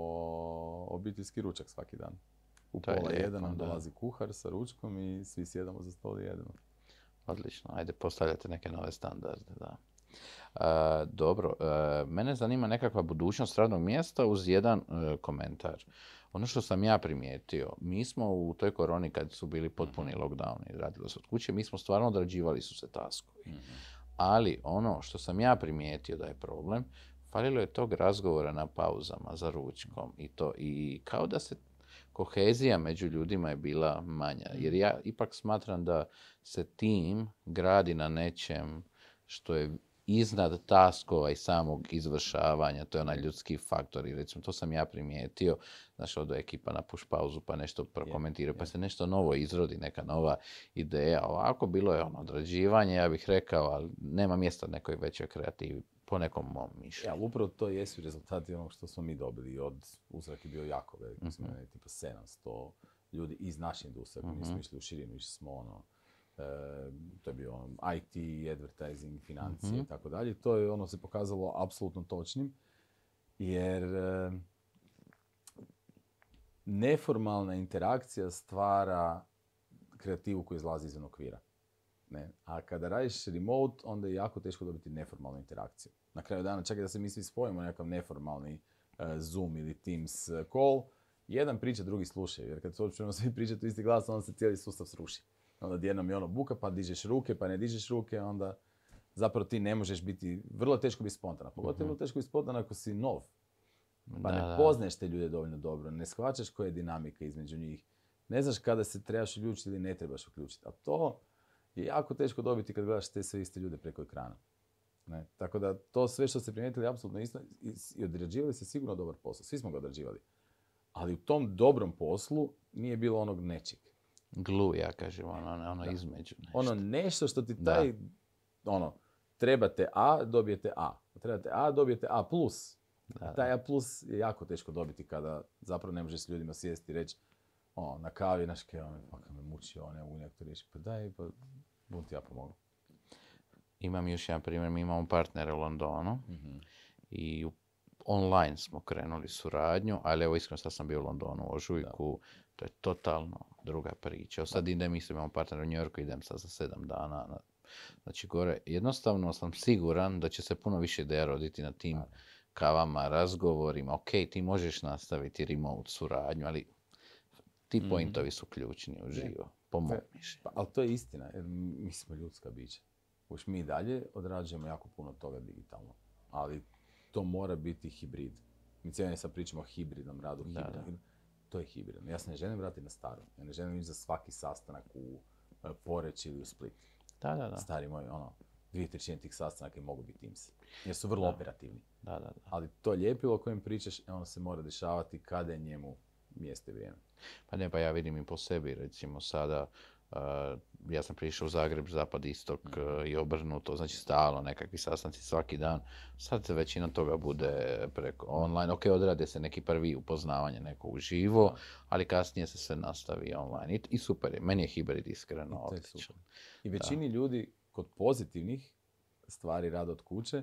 obiteljski ručak svaki dan. U to pola je jedan nam dolazi kuhar sa ručkom i svi sjedamo za stol i jedemo. Odlično, ajde, postavljate neke nove standarde, da. E, dobro, e, mene zanima nekakva budućnost radnog mjesta uz jedan e, komentar. Ono što sam ja primijetio, mi smo u toj koroni kad su bili potpuni mm-hmm. lockdowni i radilo se od kuće, mi smo stvarno odrađivali su se taskovi. Mm-hmm. Ali ono što sam ja primijetio da je problem, falilo je tog razgovora na pauzama za ručkom i to. I kao da se kohezija među ljudima je bila manja. Jer ja ipak smatram da se tim gradi na nečem što je iznad taskova i samog izvršavanja, to je onaj ljudski faktor i recimo to sam ja primijetio, znaš, odo ekipa na push pauzu pa nešto prokomentira, pa se nešto novo izrodi, neka nova ideja, ovako bilo je ono odrađivanje, ja bih rekao, ali nema mjesta nekoj većoj kreativi, po nekom mom mišljenju. Ja, upravo to jesu rezultati onog što smo mi dobili, od uzrak je bio jako velik, mislim, mm-hmm. tipa sedamsto ljudi iz naše industrije, mm-hmm. nismo išli u širinu, išli smo ono, Uh, to je bio ono, I T, advertising, financije mm-hmm. i tako dalje. To je ono se pokazalo apsolutno točnim jer uh, neformalna interakcija stvara kreativu koja izlazi izvan okvira. Ne? A kada radiš remote, onda je jako teško dobiti neformalnu interakciju. Na kraju dana, čak i da se mi svi spojimo nekakav neformalni uh, Zoom ili Teams call, jedan priča, drugi slušaju. Jer kad se očujemo svi pričati u isti glas, onda se cijeli sustav sruši. Onda jednom je ono buka, pa dižeš ruke, pa ne dižeš ruke, onda zapravo ti ne možeš biti, vrlo teško biti spontana. Pogotovo mm-hmm. teško biti spontana ako si nov. Pa da, ne poznaš te ljude dovoljno dobro, ne shvaćaš koja je dinamika između njih. Ne znaš kada se trebaš uključiti ili ne trebaš uključiti. A to je jako teško dobiti kad gledaš te sve iste ljude preko ekrana. Ne? Tako da to sve što ste primijetili je apsolutno isto i odrađivali se sigurno dobar posao. Svi smo ga odrađivali. Ali u tom dobrom poslu nije bilo onog nečeg. Glu, ja kažem, ono, ono između nešto. Ono nešto što ti taj, da. Ono, trebate A, dobijete A. Trebate A, dobijete A plus. Da. Taj A plus je jako teško dobiti kada zapravo ne možeš s ljudima sjesti i reći ono, na kavi, naš kaj, ono, pa kad me muči, ono, u nekto reći, pa daj, pa bom ti ja pomogu. Imam još jedan primjer, mi imamo partnere u Londonu mm-hmm. i u online smo krenuli suradnju, ali evo iskreno sad sam bio u Londonu u ožujku, da. To je totalno druga priča. Sad idem, mislim, imamo partner u New Yorku, idem sad za sedam dana. Na, znači gore, jednostavno sam siguran da će se puno više ideja roditi na tim da. Kavama, razgovorima. Ok, ti možeš nastaviti remote suradnju, ali ti mm-hmm. pointovi su ključni u živo. Pomomiš. Pa, ali to je istina, jer mi smo ljudska bića. Už mi dalje odrađujemo jako puno toga digitalno, ali to mora biti hibrid. Mi cijeli sad pričamo o hibridnom radu. Da, hibridnom. Da. To je hibridno. Ja se ne želim vratiti na staro. Ja ne želim ići za svaki sastanak u Poreč ili u Split. Da, da, da. Stari moj, ono, dvije trećine tih sastanaka mogu biti Teams. Jer su vrlo da. Operativni. Da, da, da. Ali to ljepilo o kojem pričaš, ono se mora dešavati kada je njemu mjesto i vrijeme. Pa ne, pa ja vidim i po sebi, recimo sada, uh, ja sam prišao u Zagreb, Zapad, Istok mm. uh, i obrnuto, znači stalno nekakvi sastanci svaki dan. Sad se većina toga bude preko online. Ok, odrade se neki prvi upoznavanje, neko uživo, ali kasnije se sve nastavi online. I, i super je, meni je hibrid iskreno odličan. I većini da. Ljudi kod pozitivnih stvari rada od kuće,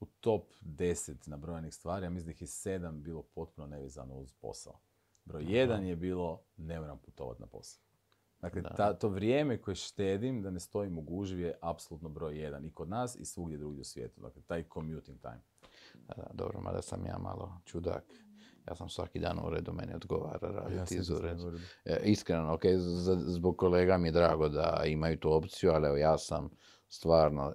u top deset nabrojenih stvari, ja mislim da ih je sedam bilo potpuno nevezano uz posao. Broj jedan je bilo, ne moram putovati na posao. Dakle, ta, to vrijeme koje štedim da ne stojim u gužvi je apsolutno broj jedan. I kod nas i svugdje drugdje u svijetu. Dakle, taj commuting time. Da, da, dobro, mada sam ja malo čudak. Ja sam svaki dan u redu, meni odgovara raditi ja iz ureda. E, iskreno, ok, z- zbog kolega mi je drago da imaju tu opciju, ali evo, ja sam stvarno,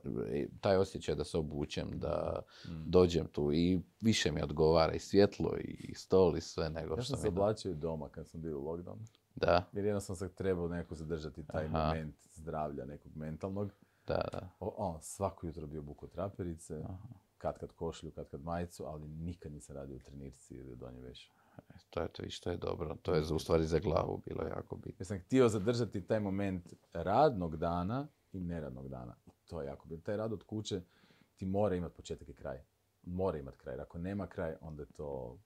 taj osjećaj da se obučem, da mm. dođem tu i više mi odgovara i svjetlo i stol i sve nego ja što mi... Ja sam se oblačio i doma kad sam bio u lockdownu. Da. Jer jedno sam se trebao nekako zadržati taj Aha. moment zdravlja nekog mentalnog. Da, da. O, on, svako jutro bio buko traperice. Aha. Kad kad košlju, kad kad majicu, ali nikad nisam radio u trenirci ili u donje vešu. E, to je to i što je dobro. To je za, u stvari za glavu bilo jako bitno. Ja sam htio zadržati taj moment radnog dana i neradnog dana. I to je jako bitno. Taj rad od kuće ti mora imati početak i kraj. Mora imati kraj. Ako nema kraj, onda je to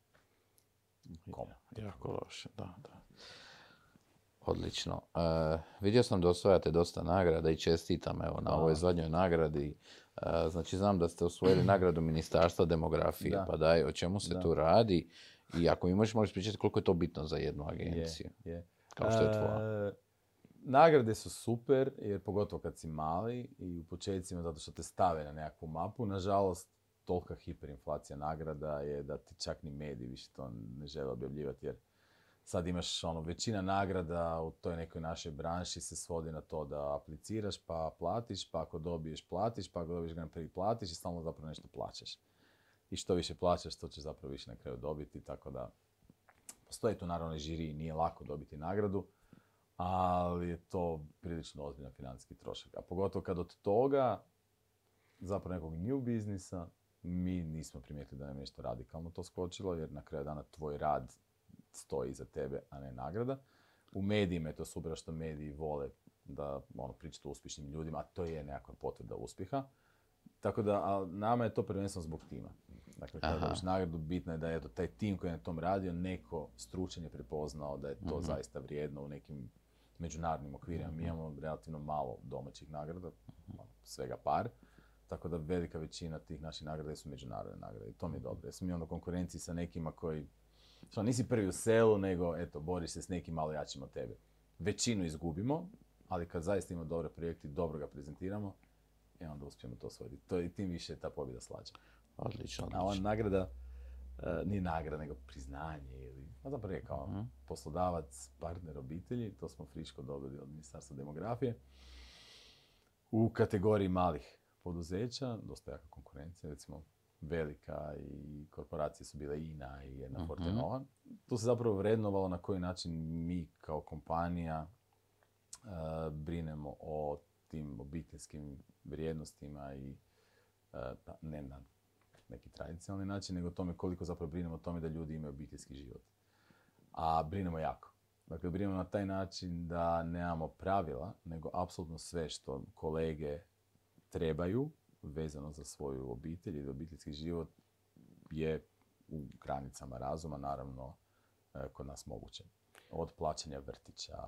koma. Ja, jako loše, da, da. Odlično. Uh, vidio sam da osvajate dosta nagrada i čestitam evo, na ovoj zadnjoj nagradi. Uh, znači znam da ste osvojili nagradu Ministarstva demografije. Da. Pa daj, o čemu se da. tu radi? I ako mi možeš, možeš pričati koliko je to bitno za jednu agenciju. Je, je. Kao što je tvoja. Uh, nagrade su super, jer pogotovo kad si mali i u početcima zato što te stave na nekakvu mapu. Nažalost, tolika hiperinflacija nagrada je da ti čak ni mediji više to ne žele objavljivati. Jer sad imaš ono, većina nagrada u toj nekoj našoj branši se svodi na to da apliciraš pa platiš, pa ako dobiješ platiš, pa ako dobiješ Grand Prix platiš i stalno zapravo nešto plaćaš. I što više plaćaš, to ćeš zapravo više na kraju dobiti, tako da postoji tu naravno žiri i nije lako dobiti nagradu, ali je to prilično ozbiljno financijski trošak. A pogotovo kad od toga, zapravo nekog new biznisa, mi nismo primijetili da nam je nešto radikalno to skočilo, jer na kraju dana tvoj rad stoji iza tebe, a ne nagrada. U medijima je to super što mediji vole da ono, pričaju o uspješnim ljudima, a to je nekakva potvrda uspjeha. Tako da, a nama je to prvenstveno zbog tima. Dakle, kada dobiš nagradu, bitno je da je to taj tim koji je na tom radio, neko stručan je prepoznao da je to mm-hmm. zaista vrijedno u nekim međunarodnim okvirima. Mi imamo relativno malo domaćih nagrada, svega par. Tako da velika većina tih naših nagrada su međunarodne nagrade. I to mi je dobro. Ja sam mi onda u konkurenciji sa nekima koji što nisi prvi u selu, nego eto, boriš se s nekim malo jačim od tebe. Većinu izgubimo, ali kad zaista imamo dobre projekte i dobro ga prezentiramo, i onda uspijemo to osvojiti. To i tim više je ta pobjeda slađa. Odlično, odlično. A ona nagrada, uh, nije nagrada, nego priznanje ili... A zapravo je kao uh-huh. poslodavac, partner obitelji, to smo friško dobili od Ministarstva demografije. U kategoriji malih poduzeća, dosta jaka konkurencija, recimo, velika i korporacije su bile INA i jedna mm-hmm. Fortenova. Tu se zapravo vrednovalo na koji način mi kao kompanija uh, brinemo o tim obiteljskim vrijednostima i uh, ne na neki tradicionalni način, nego o tome koliko zapravo brinemo o tome da ljudi imaju obiteljski život. A brinemo jako. Dakle, brinemo na taj način da nemamo pravila, nego apsolutno sve što kolege trebaju vezano za svoju obitelj i obiteljski život je u granicama razuma, naravno, kod nas moguće. Od plaćanja vrtića,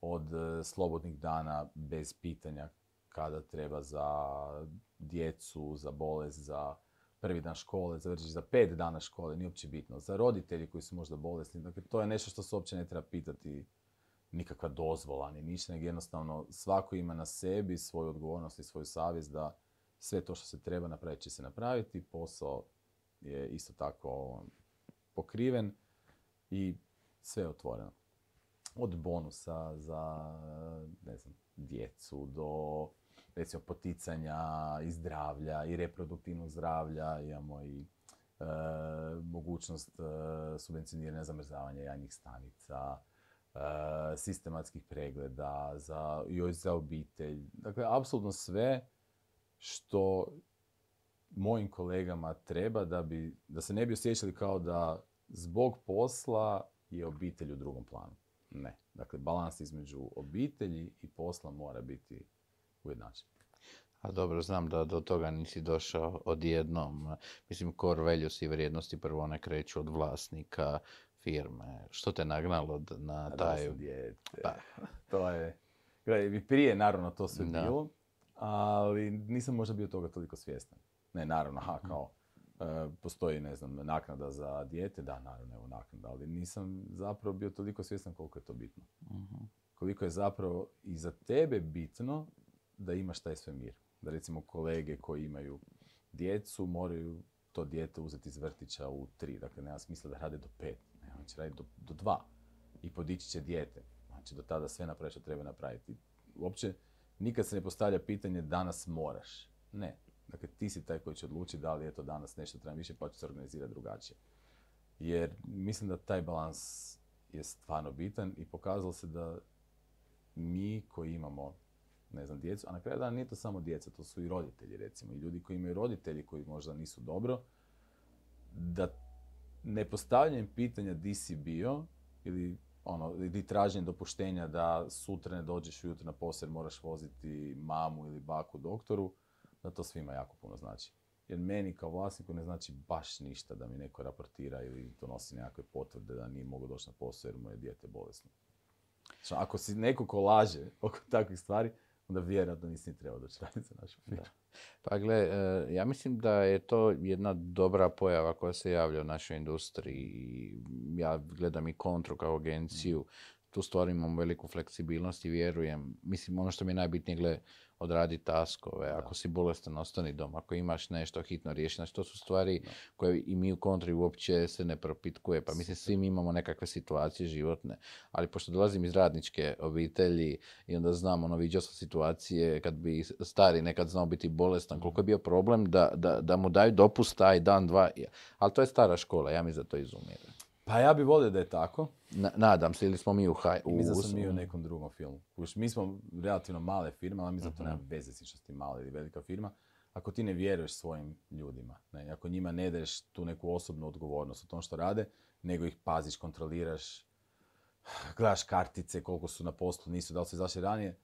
od slobodnih dana bez pitanja kada treba za djecu, za bolest, za prvi dan škole, završiš za pet dana škole, nije uopće bitno. Za roditelji koji su možda bolesni, dakle, to je nešto što se uopće ne treba pitati nikakva dozvola, ni ništa, nego jednostavno svako ima na sebi svoju odgovornost i svoju savjest da sve to što se treba napraviti će se napraviti, posao je isto tako pokriven i sve je otvoreno. Od bonusa za, ne znam, djecu do, recimo, poticanja i zdravlja i reproduktivnog zdravlja, imamo i e, mogućnost e, subvencioniranja zamrzavanja jajnih stanica, e, sistematskih pregleda za, i za obitelj, dakle, apsolutno sve što mojim kolegama treba da bi, da se ne bi osjećali kao da zbog posla je obitelj u drugom planu. Ne. Dakle, balans između obitelji i posla mora biti ujednačen. A dobro, znam da do toga nisi došao odjednom. Mislim, core values i vrijednosti prvo ne kreću od vlasnika firme. Što te nagnalo na taj... Pa. To je... Gledaj, prije naravno to sve bilo. Ali nisam možda bio toga toliko svjestan. Ne, naravno, aha, kao, Postoji, ne znam, naknada za dijete, da, naravno, evo naknada, ali nisam zapravo bio toliko svjestan koliko je to bitno. Uh-huh. Koliko je zapravo i za tebe bitno da imaš taj svemir. Da recimo kolege koji imaju djecu moraju to dijete uzeti iz vrtića u tri. Dakle, nema smisla da rade do pet, ne, on će raditi do, do dva i podići će dijete. Znači, do tada sve napravi što treba napraviti. Uopće, nikad se ne postavlja pitanje danas moraš. Ne. Dakle, ti si taj koji će odlučiti da li je to danas nešto trebam više pa ću se organizirati drugačije. Jer mislim da taj balans je stvarno bitan i pokazalo se da mi koji imamo, ne znam, djecu, a na kraju dana nije to samo djeca, to su i roditelji recimo i ljudi koji imaju roditelji koji možda nisu dobro, da ne postavljanjem pitanja di si bio ili ono, di traženje dopuštenja da sutra ne dođeš ujutro na posao moraš voziti mamu ili baku doktoru, da to svima jako puno znači. Jer meni kao vlasniku ne znači baš ništa da mi neko raportira ili donosi nekakve potvrde da nije mogao doći na posao jer mu je dijete bolesno. Znači, ako si neko ko laže oko takvih stvari, onda vjerojatno nisi ni trebao doći raditi za našu firmu. Pa gle, ja mislim da je to jedna dobra pojava koja se javlja u našoj industriji. Ja gledam i Kontru kao agenciju. Tu stvar imamo veliku fleksibilnost i vjerujem. Mislim, ono što mi je najbitnije, gle, odradi taskove. Da. Ako si bolestan, ostani doma. Ako imaš nešto hitno riješeno, znači to su stvari da. Koje i mi u Kontri uopće se ne propitkuje. Pa mislim, svi mi imamo nekakve situacije životne. Ali pošto dolazim iz radničke obitelji i onda znam, ono, vidio sam situacije kad bi stari nekad znao biti bolestan. Koliko je bio problem da, da, da mu daju dopust taj dan, dva. Ali to je stara škola, ja mi za to izumiram. Pa ja bih volio da je tako. Na, nadam se, ili smo mi u... Haj, u mi zato smo mi u nekom drugom filmu. Mi smo relativno male firme, ali mi zato uh-huh. nema veze si što si mala ili velika firma. Ako ti ne vjeruješ svojim ljudima, ne, ako njima ne daješ tu neku osobnu odgovornost u tom što rade, nego ih paziš, kontroliraš, gledaš kartice, koliko su na poslu, nisu, da li su izašli ranije,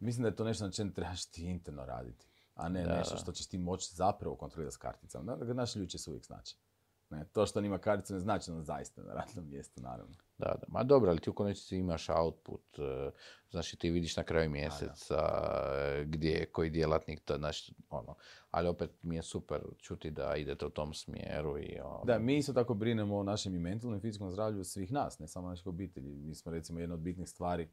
mislim da je to nešto na čemu trebaš ti interno raditi, a ne da. Nešto što ćeš ti moći zapravo kontrolirati s karticama. Dakle, naši ljudi će se uvijek znaći. Ne, to što on ima karticu ne znači ono zaista na radnom mjestu, naravno. Da, da. Ma dobro, ali ti u konačnici imaš output. Znači ti vidiš na kraju mjeseca a, gdje je koji djelatnik, to, znači, ono. Ali opet mi je super čuti da idete u tom smjeru. I, ono. Da, mi isto tako brinemo o našem i mentalnom i fizičkom zdravlju svih nas, ne samo naših obitelji. Mi smo recimo jedna od bitnih stvari,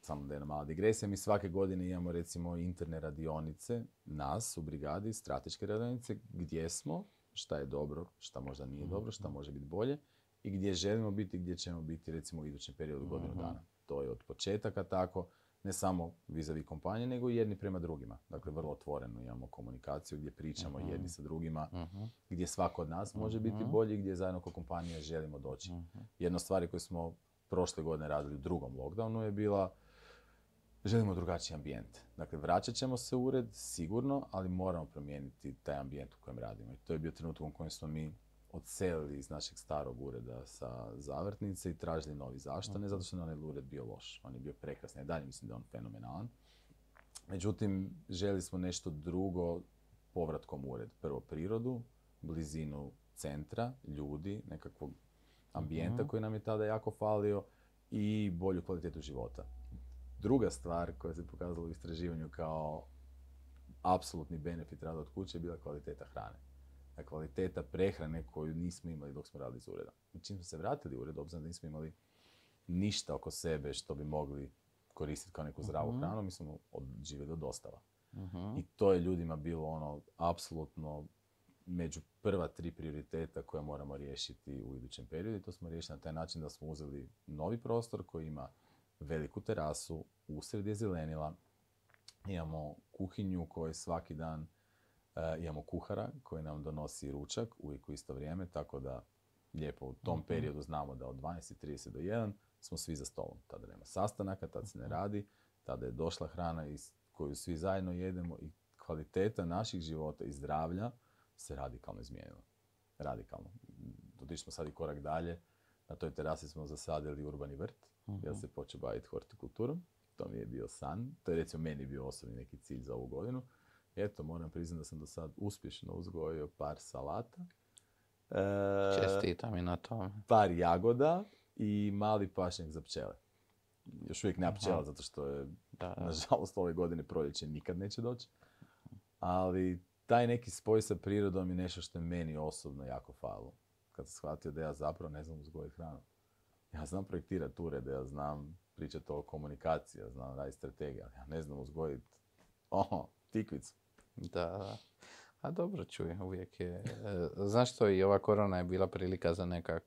samo da je jedna mala digresija, mi svake godine imamo recimo interne radionice, nas u brigadi, strateške radionice, gdje smo, šta je dobro, šta možda nije dobro, šta može biti bolje i gdje želimo biti, gdje ćemo biti recimo u idućem periodu godinu dana. To je od početaka tako, ne samo vis-a-vis kompanije, nego i jedni prema drugima. Dakle, vrlo otvoreno imamo komunikaciju gdje pričamo uh-huh. jedni sa drugima, uh-huh. gdje svako od nas može biti uh-huh. bolji, gdje zajedno kao kompanija želimo doći. Uh-huh. Jedna stvar koju smo prošle godine radili u drugom lockdownu je bila želimo drugačiji ambijent. Dakle, vraćat ćemo se u ured, sigurno, ali moramo promijeniti taj ambijent u kojem radimo. I to je bio trenutak u kojem smo mi odselili iz našeg starog ureda sa Zavrtnice i tražili novi zašto. Ne zato što je onaj ured bio loš, on je bio prekrasan. I dalje mislim da je on fenomenalan. Međutim, željeli smo nešto drugo povratkom u ured. Prvo prirodu, blizinu centra, ljudi, nekakvog ambijenta koji nam je tada jako falio i bolju kvalitetu života. Druga stvar koja se pokazala u istraživanju kao apsolutni benefit rada od kuće je bila kvaliteta hrane. A kvaliteta prehrane koju nismo imali dok smo radili iz ureda. I čim smo se vratili u ured, obzirom da nismo imali ništa oko sebe što bi mogli koristiti kao neku zdravu uh-huh. hranu, mi smo živjeli do dostava. Uh-huh. I to je ljudima bilo ono apsolutno među prva tri prioriteta koja moramo riješiti u idućem periodu. I to smo riješili na taj način da smo uzeli novi prostor koji ima veliku terasu, usred je zelenila, imamo kuhinju koju svaki dan uh, imamo kuhara koji nam donosi ručak uvijek u isto vrijeme, tako da lijepo u tom mm-hmm. periodu znamo da od dvanaest i trideset do jedan smo svi za stolom. Tada nema sastanaka, tada se ne radi, tada je došla hrana iz koju svi zajedno jedemo i kvaliteta naših života i zdravlja se radikalno izmijenila. Radikalno. Otišli sad i korak dalje. Na toj terasi smo zasadili urbani vrt. Uh-huh. Ja se počeo baviti hortikulturom, to mi je bio san, to je recimo meni bio osobni neki cilj za ovu godinu. Eto, moram priznati da sam do sad uspješno uzgojio par salata. E, Čestitam i na tome. Par jagoda i mali pašnjak za pčele. Još uvijek nema pčela, zato što je, da, da. nažalost, ove godine proljeće nikad neće doći. Ali taj neki spoj sa prirodom je nešto što je meni osobno jako falo. Kad sam shvatio da ja zapravo ne znam uzgojiti hranu. Ja znam projektirati urede, ja znam pričati o komunikaciji, ja znam raditi strategije, ali ja ne znam uzgojiti oho, tikvicu. Da, a dobro čuj, uvijek je. Znaš što, i ova korona je bila prilika za, nekak,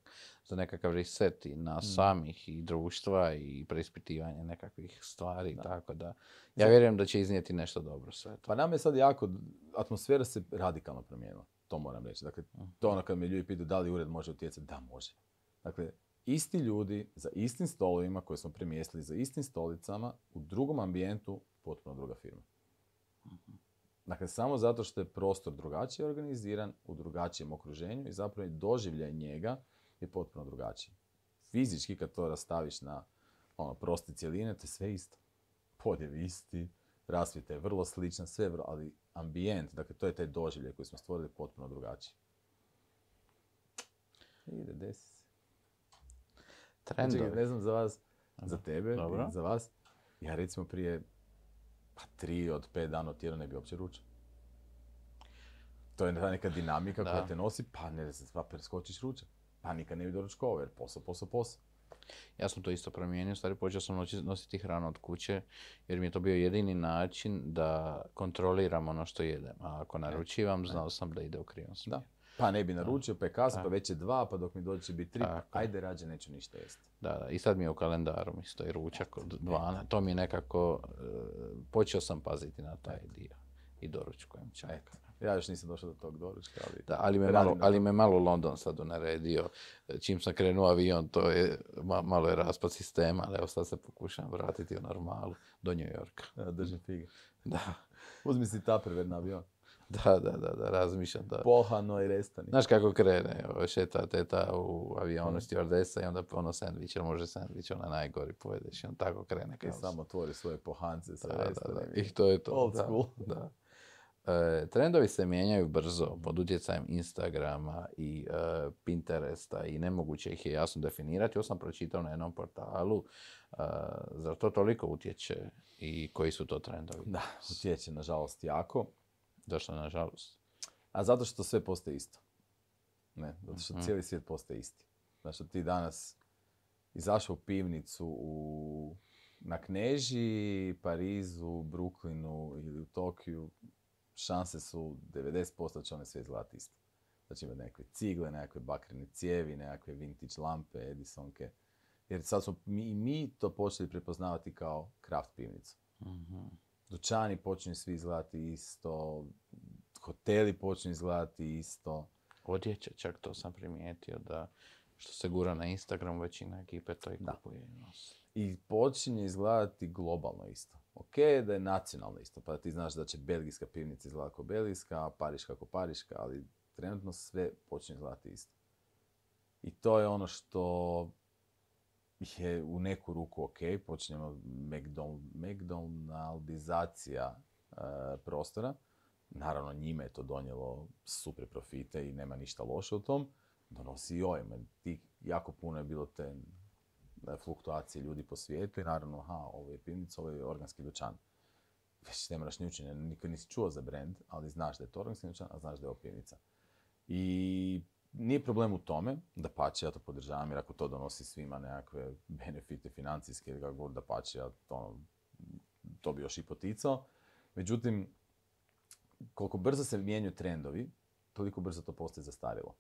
za nekakav reset i na samih i društva i preispitivanje nekakvih stvari, da. Tako da ja vjerujem da će iznijeti nešto dobro sve. Pa nam je sad jako, atmosfera se radikalno promijenila, to moram reći. Dakle, to ono kad me ljudi pitaju da li ured može utjecati, da može. Dakle, isti ljudi za istim stolovima koje smo premjestili, za istim stolicama, u drugom ambijentu, potpuno druga firma. Dakle, samo zato što je prostor drugačije organiziran, u drugačijem okruženju i zapravo i doživljaj njega je potpuno drugačiji. Fizički, kad to rastaviš na ono, proste cjeline, to je sve isto. Podjev isti, rasvjeta je vrlo slična, sve vrlo, ali ambijent, dakle, to je taj doživljaj koji smo stvorili potpuno drugačiji. Ide, desi se. Trendovi. Ne znam za vas, za tebe, za vas. Ja recimo prije pa tri od pet dana od tjedna ne bi uopće ručao. To je ta neka dinamika da. Koja te nosi, pa ne znam, pa preskočiš ručak. Pa nikad ne bi doručkovao jer posao, posao, posao. Ja sam to isto promijenio, stvari počeo sam nositi hranu od kuće jer mi je to bio jedini način da kontroliram ono što jedem. A ako naručivam, znao sam da ide u krivom smjeru. Pa ne bi naručio, pa je kasno, pa već je dva, pa dok mi dođe će biti tri, tako. Ajde rađe neću ništa jesti. Da, da, i sad mi je u kalendaru mi stoji ručak od dvana, to mi je nekako, uh, počeo sam paziti na taj dio i doručkujem čak. Ja još nisam došao do tog doručka, ali... Da, ali me, malo, ali me malo London sad unaredio, čim sam krenuo avion, to je, ma, malo je raspad sistema, ali evo sad se pokušam vratiti u normalu do New Yorka. Držim figa. Da. Uzmi si tupperware na avion. Da, da, da, da, razmišljam da... Pohano i restani. Znaš kako krene, šeta teta u avionu stjordesa i onda ono sandvič, ili može sandvič, ona najgori pojedeš i on tako krene. Kao samo otvori svoje pohance sa restanima. I to je to. Old school. Da, da. E, trendovi se mijenjaju brzo pod utjecajem Instagrama i e, Pinteresta i nemoguće ih je jasno definirati. Ovo sam pročitao na jednom portalu. E, zar to toliko utječe i koji su to trendovi? Da, utječe nažalost jako. Zašto nažalost? A zato što sve postaje isto. Ne, zato što cijeli svijet postaje isti. Znači ti danas izašao u pivnicu u, na Knežiji, Parizu, Brooklynu ili u Tokiju, šanse su devedeset posto će one sve izgledati isto. Znači ima nekakve cigle, nekakve bakrene cijevi, nekakve vintage lampe, Edisonke. Jer sad smo mi, mi to počeli prepoznavati kao craft pivnicu. Mm-hmm. Dućani počinju svi izgledati isto, hoteli počinju izgledati isto. Odjeća, čak to sam primijetio da što se gura na Instagram, većina ekipe to i kupuje. I počinje izgledati globalno isto. Ok, da je nacionalno isto, pa ti znaš da će belgijska pivnica izgledati kao belgijska, pariška kao pariška, ali trenutno sve počinje izgledati isto. I to je ono što... je u neku ruku ok, počinjemo McDonaldizacija e, prostora. Naravno njime je to donijelo super profite i nema ništa loše u tom. Donosi i ovima. Jako puno je bilo te fluktuacije ljudi po svijetu i naravno aha, ovo je pivnica, ovo je organski dućan. Već ne moraš ni učiti, nikad nisi čuo za brand, ali znaš da je to organski dućan, a znaš da je ovo pivnica. I nije problem u tome, da pače, ja to podržavam jer ako to donosi svima nekakve benefite financijske ili kako god da pače, ja to, ono, to bi još i poticao. Međutim, koliko brzo se mijenjaju trendovi, toliko brzo to postaje zastarilo.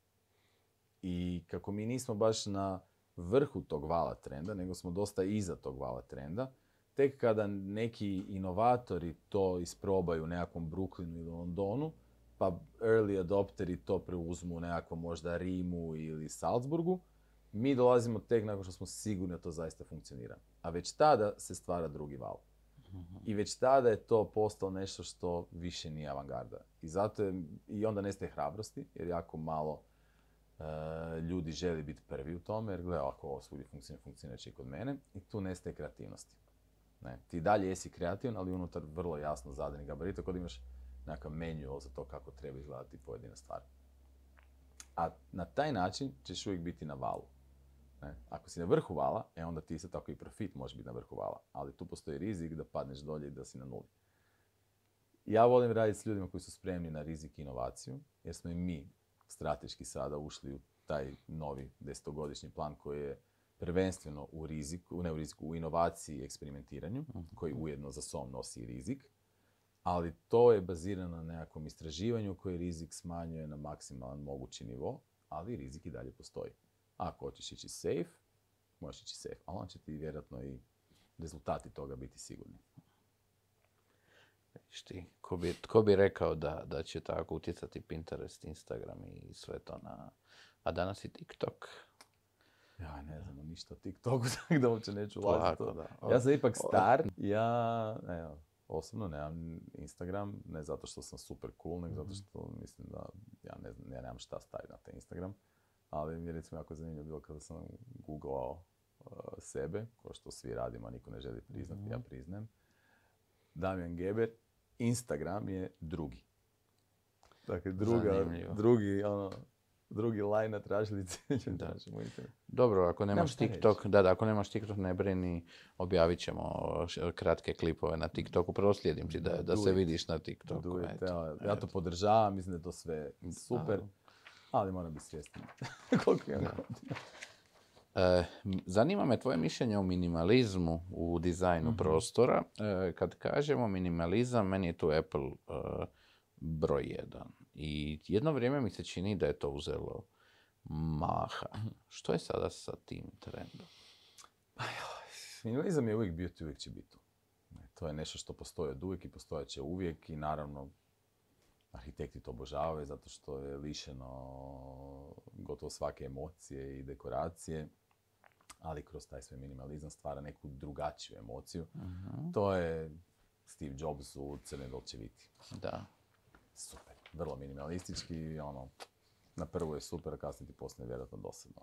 I kako mi nismo baš na vrhu tog vala trenda, nego smo dosta iza tog vala trenda, tek kada neki inovatori to isprobaju u nekakvom Brooklynu ili Londonu, pa early adopteri to preuzmu u nekakvom možda Rimu ili Salzburgu, mi dolazimo tek nakon što smo sigurni da to zaista funkcionira. A već tada se stvara drugi val. I već tada je to postalo nešto što više nije avangarda. I zato je, i onda nestaje hrabrosti, jer jako malo uh, ljudi želi biti prvi u tome, jer gledaj, ako ovo svugdje funkcionira, funkcionira će i kod mene. I tu nestaje kreativnosti. Ne? Ti dalje jesi kreativan, ali unutar vrlo jasno zadani gabarita, kod imaš nekakav menu za to kako treba izgledati pojedina stvar. A na taj način ćeš uvijek biti na valu. Ne? Ako si na vrhu vala, e onda ti se tako i profit može biti na vrhu vala. Ali tu postoji rizik da padneš dolje i da si na nuli. Ja volim raditi s ljudima koji su spremni na rizik i inovaciju, jer smo i mi strateški sada ušli u taj novi desetogodišnji plan koji je prvenstveno u riziku, ne u riziku, u inovaciji i eksperimentiranju, koji ujedno za sobom nosi rizik, ali to je bazirano na nekakvom istraživanju koji rizik smanjuje na maksimalan mogući nivo, ali rizik i dalje postoji. Ako hoćeš ići safe, možeš ići safe, ali on će ti vjerojatno i rezultati toga biti sigurni. Ti, ko bi, tko bi rekao da, da će tako utjecati Pinterest, Instagram i sve to na... A danas i TikTok. Ja ne znam ništa o TikToku, tako da uopće neću ulaziti. Ja sam ipak star. Ja ne, osobno nemam Instagram, ne zato što sam super cool, nego zato što mislim da ja, ne znam, ja nemam šta staviti na te Instagram. Ali mi je recimo jako zanimljivo bilo kada sam googlao uh, sebe, ko što svi radimo, a niko ne želi priznati, mm-hmm. ja priznajem. Damijan Geber, Instagram je drugi. Dakle, druga, drugi, ono, drugi lajna tražilice. Dobro, ako nemaš Nam TikTok, da, da, ako nemaš TikTok, ne brini, objavit ćemo kratke klipove na TikToku, proslijedim ti da, da se vidiš na TikToku. It, eto, ja, eto. ja to podržavam, mislim da je to sve super, da. Ali moram biti svjestan koliko je. Zanima me tvoje mišljenje o minimalizmu u dizajnu mm-hmm. prostora. Kad kažemo minimalizam, meni je tu Apple broj jedan. I jedno vrijeme mi se čini da je to uzelo maha. Što je sada sa tim trendom? Minimalizam je uvijek bio i uvijek će biti. To je nešto što postoje od uvijek i postojat će uvijek i naravno arhitekti to obožavaju zato što je lišeno gotovo svake emocije i dekoracije. Ali kroz taj sve minimalizam stvara neku drugačiju emociju. Uh-huh. To je Steve Jobs u crnoj Dolce Viti. Da. Super, vrlo minimalistički, ono, na prvu je super, a kasnije ti postane vjerojatno dosadno.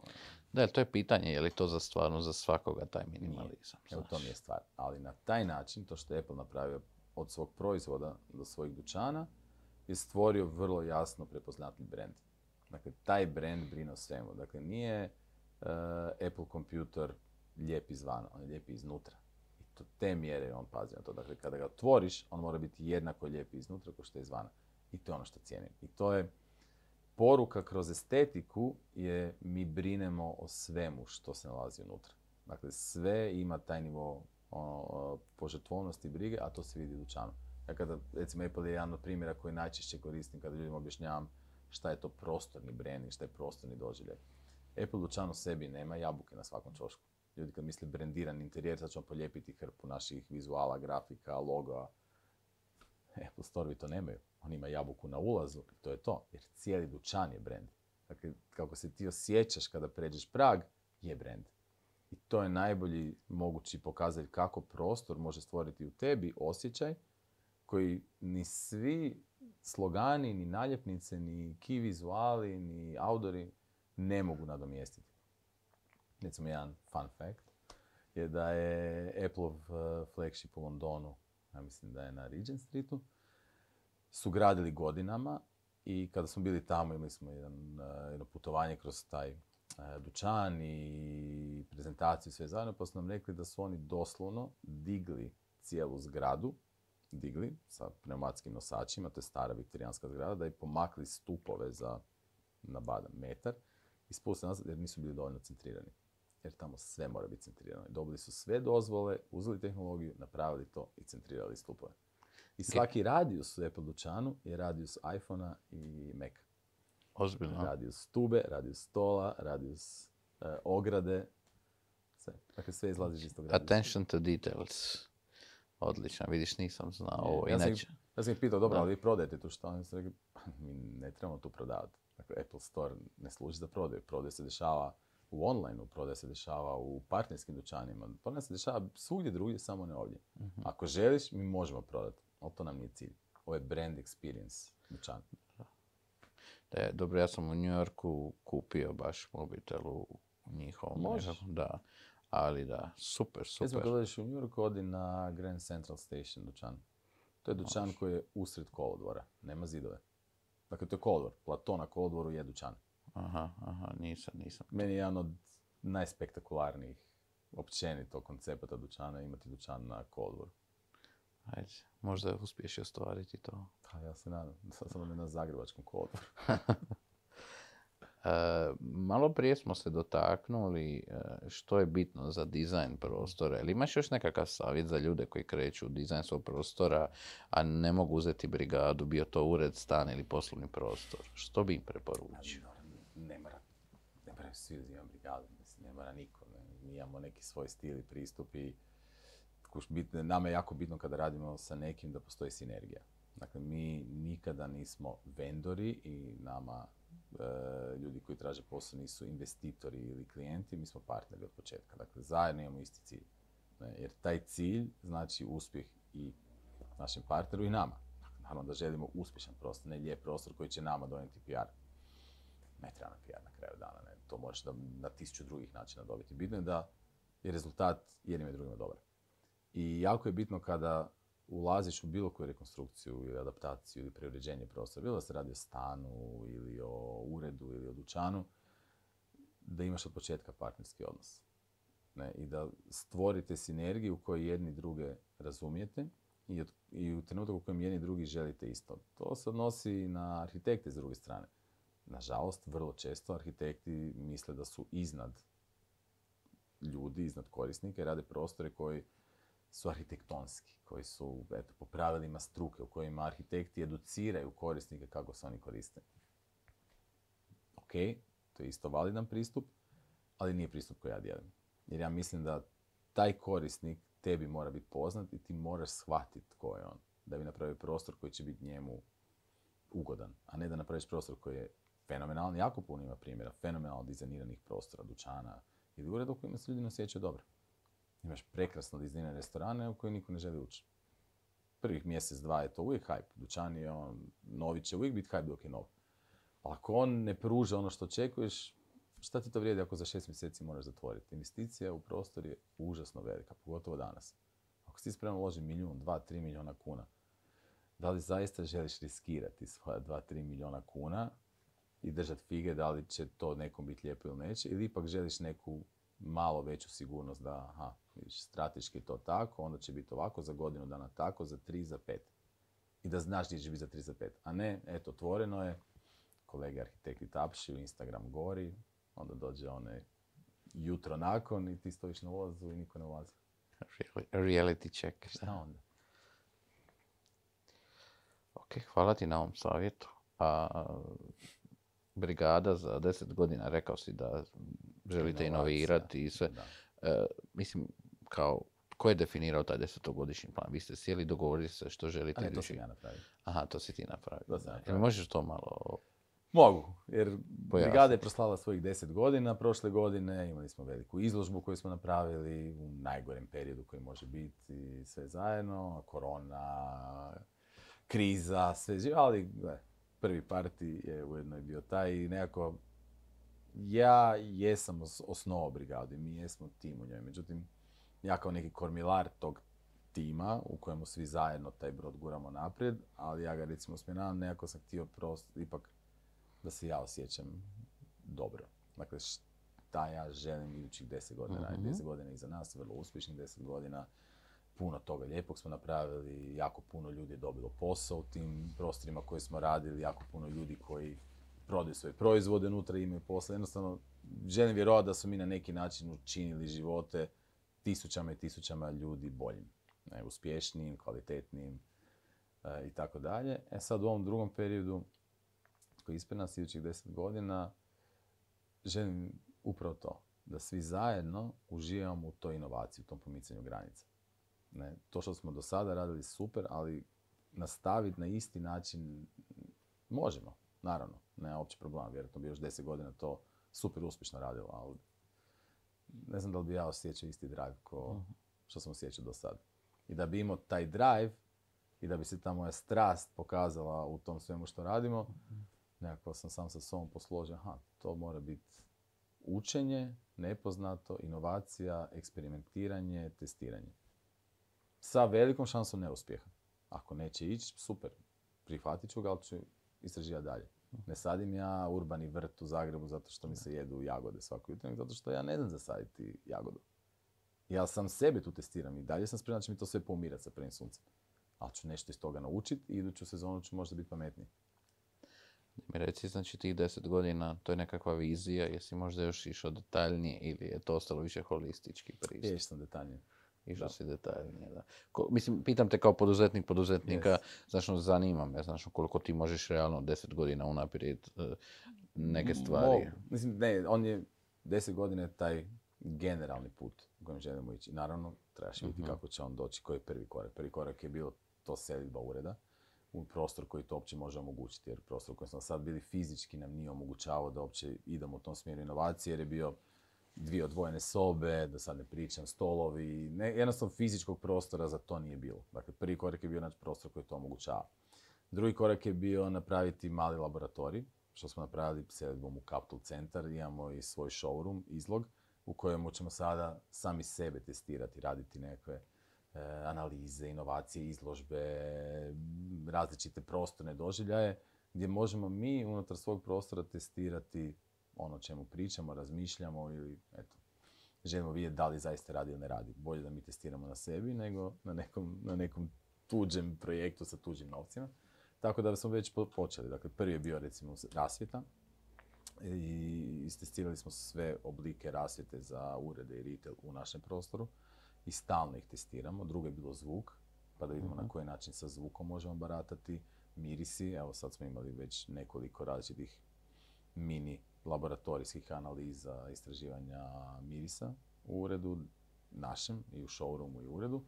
Da, to je pitanje, je li to za stvarno za svakoga taj minimalizam? Nije. Evo, to mi je stvar. Ali na taj način, to što je Apple napravio od svog proizvoda do svojih dućana, je stvorio vrlo jasno prepoznatljiv brand. Dakle, taj brand brine o svemu. Dakle, nije uh, Apple kompjutor lijep izvana, on je lijep iznutra. I to te mjere on pazi na to. Dakle, kada ga otvoriš, on mora biti jednako lijep iznutra kao što je izvana. I to je ono što cijenim. I to je poruka kroz estetiku je mi brinemo o svemu što se nalazi unutra. Dakle, sve ima taj nivo ono, požrtvovnosti i brige, a to se vidi u dućanu. Ja kada, recimo, Apple je jedan od primjera koji najčešće koristim kada ljudima objašnjavam šta je to prostorni branding, šta je prostorni doživljaj. Apple dućan u sebi nema jabuke na svakom čošku. Ljudi kad misle brendiran interijer, sad ćemo polijepiti hrpu naših vizuala, grafika, logoa. Apple Store-vi to nemaju. On ima jabuku na ulazu i to je to, jer cijeli dućan je brand. Dakle, kako se ti osjećaš kada pređeš prag, je brand. I to je najbolji mogući pokazatelj kako prostor može stvoriti u tebi osjećaj koji ni svi slogani, ni naljepnice, ni key vizuali, ni outdoori ne mogu nadomjestiti. Recimo, jedan fun fact je da je Appleov flagship u Londonu, ja mislim da je na Regent Streetu, su gradili godinama i kada smo bili tamo imali smo jedan, jedno putovanje kroz taj dućan i prezentaciju sve zajedno, pa su nam rekli da su oni doslovno digli cijelu zgradu, digli sa pneumatskim nosačima, to je stara viktorijanska zgrada, da je pomakli stupove za nabada metar i spustili nas jer nisu bili dovoljno centrirani. Jer tamo sve mora biti centrirano. Dobili su sve dozvole, uzeli tehnologiju, napravili to i centrirali stupove. I svaki G- radijus u Apple dućanu je radijus iPhona i Maca. Ozbiljno. Radijus tube, radijus stola, radijus uh, ograde. Sve. Dakle, sve izlaziš iz tog radijusa. Attention to details. Odlično, vidiš, nisam znao ovo. Ja, inače... sam, ja sam ih pitao, dobro, da. Ali vi prodajete tu što? Oni su rekli, mi ne trebamo tu prodavati. Dakle, Apple Store ne služi za prodaju. Prodaj se dešava u online-u, prodaj se dešava u partnerskim dućanima. To ne se dešava svugdje drugdje, samo ne ovdje. Uh-huh. Ako želiš, mi možemo prodati, ali to nam nije cilj. Ovo je brand experience dućan. Da, dobro, ja sam u New Yorku kupio baš mobitel u njihovom. Možeš. Da. Ali da, super, super. Jesmo kada ideš u New Yorku, odi na Grand Central Station dućan. To je dućan Oš. koji je usred kolodvora, nema zidove. Dakle, to je kolodvor, plato na kolodvoru je dućan. Aha, aha, nisam, nisam. Meni je jedan od najspektakularnijih općenito koncepata dućana imati dućan na kolodvoru. Ajde, možda uspiješ i ostvariti to. Pa ja se nadam, sad sam na zagrebačkom kolodvoru. Uh, malo prije smo se dotaknuli uh, što je bitno za dizajn prostora. Jel imaš još nekakav savjet za ljude koji kreću u dizajn svog prostora, a ne mogu uzeti brigadu, bio to ured, stan ili poslovni prostor? Što bi im preporučio? Ne mora, ne mora svi uzimati brigadu, mislim, ne mora niko. Mi imamo neki svoj stil i pristup i nama je jako bitno kada radimo sa nekim da postoji sinergija. Dakle, mi nikada nismo vendori i nama ljudi koji traže posao nisu investitori ili klijenti, mi smo partneri od početka. Dakle, zajedno imamo isti cilj. Jer taj cilj znači uspjeh i našem partneru i nama. Naravno da želimo uspješan prostor, ne lijep prostor koji će nama donijeti P R. Ne treba na P R na kraju dana, ne. To možeš da na tisuću drugih načina dobiti. Bitno je da je rezultat jednim i drugima dobar. I jako je bitno kada ulaziš u bilo koju rekonstrukciju ili adaptaciju ili preuređenje prostora, bilo da se radi o stanu ili o uredu ili o dućanu, da imaš od početka partnerski odnos. Ne? I da stvorite sinergiju u kojoj jedni druge razumijete i, od, i u trenutku u kojem jedni drugi želite isto. To se odnosi na arhitekte s druge strane. Nažalost, vrlo često arhitekti misle da su iznad ljudi, iznad korisnika i rade prostore koji su arhitektonski, koji su eto, po pravilima struke u kojima arhitekti educiraju korisnike kako se oni koriste. Ok, to je isto validan pristup, ali nije pristup koji ja dijelim. Jer ja mislim da taj korisnik tebi mora biti poznat i ti moraš shvatiti tko je on. Da bi napravio prostor koji će biti njemu ugodan, a ne da napraviš prostor koji je fenomenalan. Jako puno ima primjera fenomenalno dizajniranih prostora, dućana ili ureda u kojima se ljudi osjećaju dobro. Imaš prekrasno dizajnirane restorane u koje niko ne želi ući. Prvih mjesec, dva je to uvijek hype. Dućan je on, novi će uvijek biti hype dok je nov. Ali ako on ne pruža ono što očekuješ, šta ti to vrijedi ako za šest mjeseci moraš zatvoriti? Investicija u prostor je užasno velika, pogotovo danas. Ako si spremno uloži milijun, dva, tri milijuna kuna, da li zaista želiš riskirati svoja dva, tri milijuna kuna i držati fige da li će to nekom biti lijepo ili neće, ili ipak želiš neku malo veću sigurnost da, aha, strateški to tako, onda će biti ovako, za godinu dana tako, za tri, za pet. I da znaš gdje će biti za tri, za pet. A ne, eto, otvoreno je, kolege arhitekti tapši, Instagram gori, onda dođe one jutro nakon i ti stojiš na ulazu i niko ne ulazi. Reality check. Šta onda? Ok, hvala ti na ovom savjetu. A brigada za deset godina, rekao si da želite inovirati i sve. E, mislim, kao, ko je definirao taj desetogodišnji plan? Vi ste sjeli, dogovorili se što želite reći. A ne, to sam ja napravio. Aha, to si ti napravio. To sam napravio. Jel možeš to malo... Mogu, jer pojasniti. Brigada je proslala svojih deset godina prošle godine, imali smo veliku izložbu koju smo napravili u najgorem periodu koji može biti, sve zajedno, korona, kriza, sve živo, ali ne, prvi parti je ujedno bio taj i nekako... Ja jesam osnovao brigadu i mi jesmo tim u njoj. Međutim, ja kao neki kormilar tog tima u kojemu svi zajedno taj brod guramo naprijed, ali ja ga recimo smjenavam, nekako sam htio prosto ipak da se ja osjećam dobro. Dakle, šta ja želim idućih deset godina. Mm-hmm. Deset godina iza nas, vrlo uspješnih deset godina. Puno toga lijepog smo napravili, jako puno ljudi je dobilo posao u tim prostorima koje smo radili, jako puno ljudi koji prodaju svoje proizvode unutra, imaju posla. Jednostavno, želim vjerovati da su mi na neki način učinili živote tisućama i tisućama ljudi boljim. Ne, uspješnijim, kvalitetnijim i tako dalje. E sad u ovom drugom periodu, koji je ispred nas idućih deset godina, želim upravo to. Da svi zajedno uživamo u toj inovaciji, u tom pomicanju granica. Ne, to što smo do sada radili super, ali nastaviti na isti način možemo, naravno. Nema uopće problema, vjerojatno bi još deset godina to super uspješno radilo, ali ne znam da li bi ja osjećao isti drive ko što sam osjećao do sada. I da bi imao taj drive i da bi se ta moja strast pokazala u tom svemu što radimo, nekako sam sam sa sobom posložen, aha, to mora biti učenje, nepoznato, inovacija, eksperimentiranje, testiranje. Sa velikom šansom neuspjeha. Ako neće ići, super, prihvatit ću ga, ali ću istraživati dalje. Ne sadim ja urbani vrt u Zagrebu zato što mi se jedu jagode svako jutro, zato što ja ne znam zasaditi jagodu. Ja sam sebe tu testiram i dalje sam spreman da će mi to sve poumirati sa prvim suncem. ali ću nešto iz toga naučiti i iduću sezonu ću možda biti pametniji. Mi reci, znači tih deset godina, to je nekakva vizija, jesi možda još išao detaljnije ili je to ostalo više holistički pristup? Još sam detaljnije. Išao si detaljnije, da. Ko, mislim, pitam te kao poduzetnik poduzetnika, yes. Znači zanima me, znači koliko ti možeš realno deset godina unaprijed neke stvari. Mo, mislim, ne, on je deset godina taj generalni put u kojem želimo ići. Naravno, trebaš vidjeti mm-hmm. kako će on doći, koji je prvi korak. Prvi korak je bilo to selitba ureda u prostor koji to uopće može omogućiti, jer prostor koji smo sad bili fizički nam nije omogućavao da uopće idemo u tom smjeru inovacije, jer je bio dvije odvojene sobe, da sad ne pričam, stolovi, ne, jednostavno fizičkog prostora za to nije bilo. Dakle, prvi korak je bio naći prostor koji to omogućava. Drugi korak je bio napraviti mali laboratorij, što smo napravili selitbom u Capital Center, imamo i svoj showroom, izlog, u kojemu ćemo sada sami sebe testirati, raditi nekakve e, analize, inovacije, izložbe, različite prostorne doživljaje, gdje možemo mi unutar svog prostora testirati ono o čemu pričamo, razmišljamo ili eto, želimo vidjeti da li zaista radi ili ne radi. Bolje da mi testiramo na sebi nego na nekom, na nekom tuđem projektu sa tuđim novcima. Tako da smo već počeli. Dakle, prvi je bio recimo rasvjeta i istestirali smo sve oblike rasvjete za urede i retail u našem prostoru i stalno ih testiramo. Drugo je bilo zvuk, pa da vidimo mm-hmm. na koji način sa zvukom možemo baratati, mirisi. Evo sad smo imali već nekoliko različitih mini laboratorijskih analiza, istraživanja mirisa u uredu našem i u showroomu i u uredu.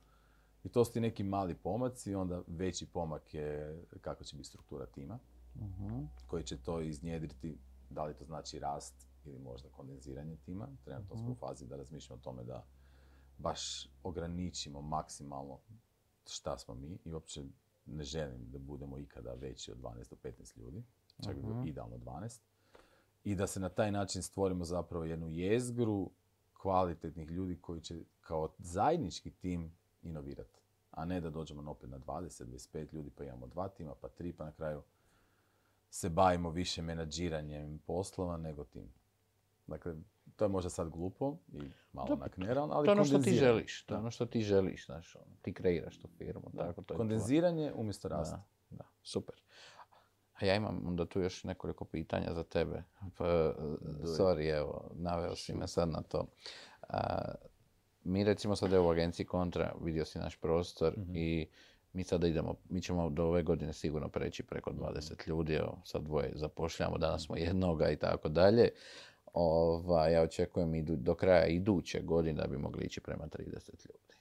I to su ti neki mali pomaci i onda veći pomak je kako će biti struktura tima mm-hmm. koji će to iznjedriti. Da li to znači rast ili možda kondenziranje tima. Trenutno smo u fazi da razmišljamo o tome da baš ograničimo maksimalno šta smo mi i uopće ne želim da budemo ikada veći od dvanaest do petnaest ljudi, čak uh-huh. idealno dvanaest. I da se na taj način stvorimo zapravo jednu jezgru kvalitetnih ljudi koji će kao zajednički tim inovirati, a ne da dođemo opet na dvadeset do dvadeset pet ljudi pa imamo dva tima, pa tri, pa na kraju se bavimo više menadžiranjem poslova nego tim. Dakle, to je možda sad glupo i malo nakneran, ali to je ono što ti želiš, to je ono što ti želiš, znaš, ono, ti kreiraš tu firmu. Da, tako, to kondenziranje je umjesto rasta. Da, da, super. A ja imam onda tu još nekoliko pitanja za tebe. Pa, sorry, evo, naveo si me sad na to. A, mi recimo sad je u agenciji Kontra, vidio si naš prostor mm-hmm. i mi sada idemo, mi ćemo do ove godine sigurno preći preko dvadeset ljudi, evo, sad dvoje zapošljamo, danas smo jednoga i tako dalje. Ova, ja očekujem idu, do kraja iduće godine da bi mogli ići prema trideset ljudi.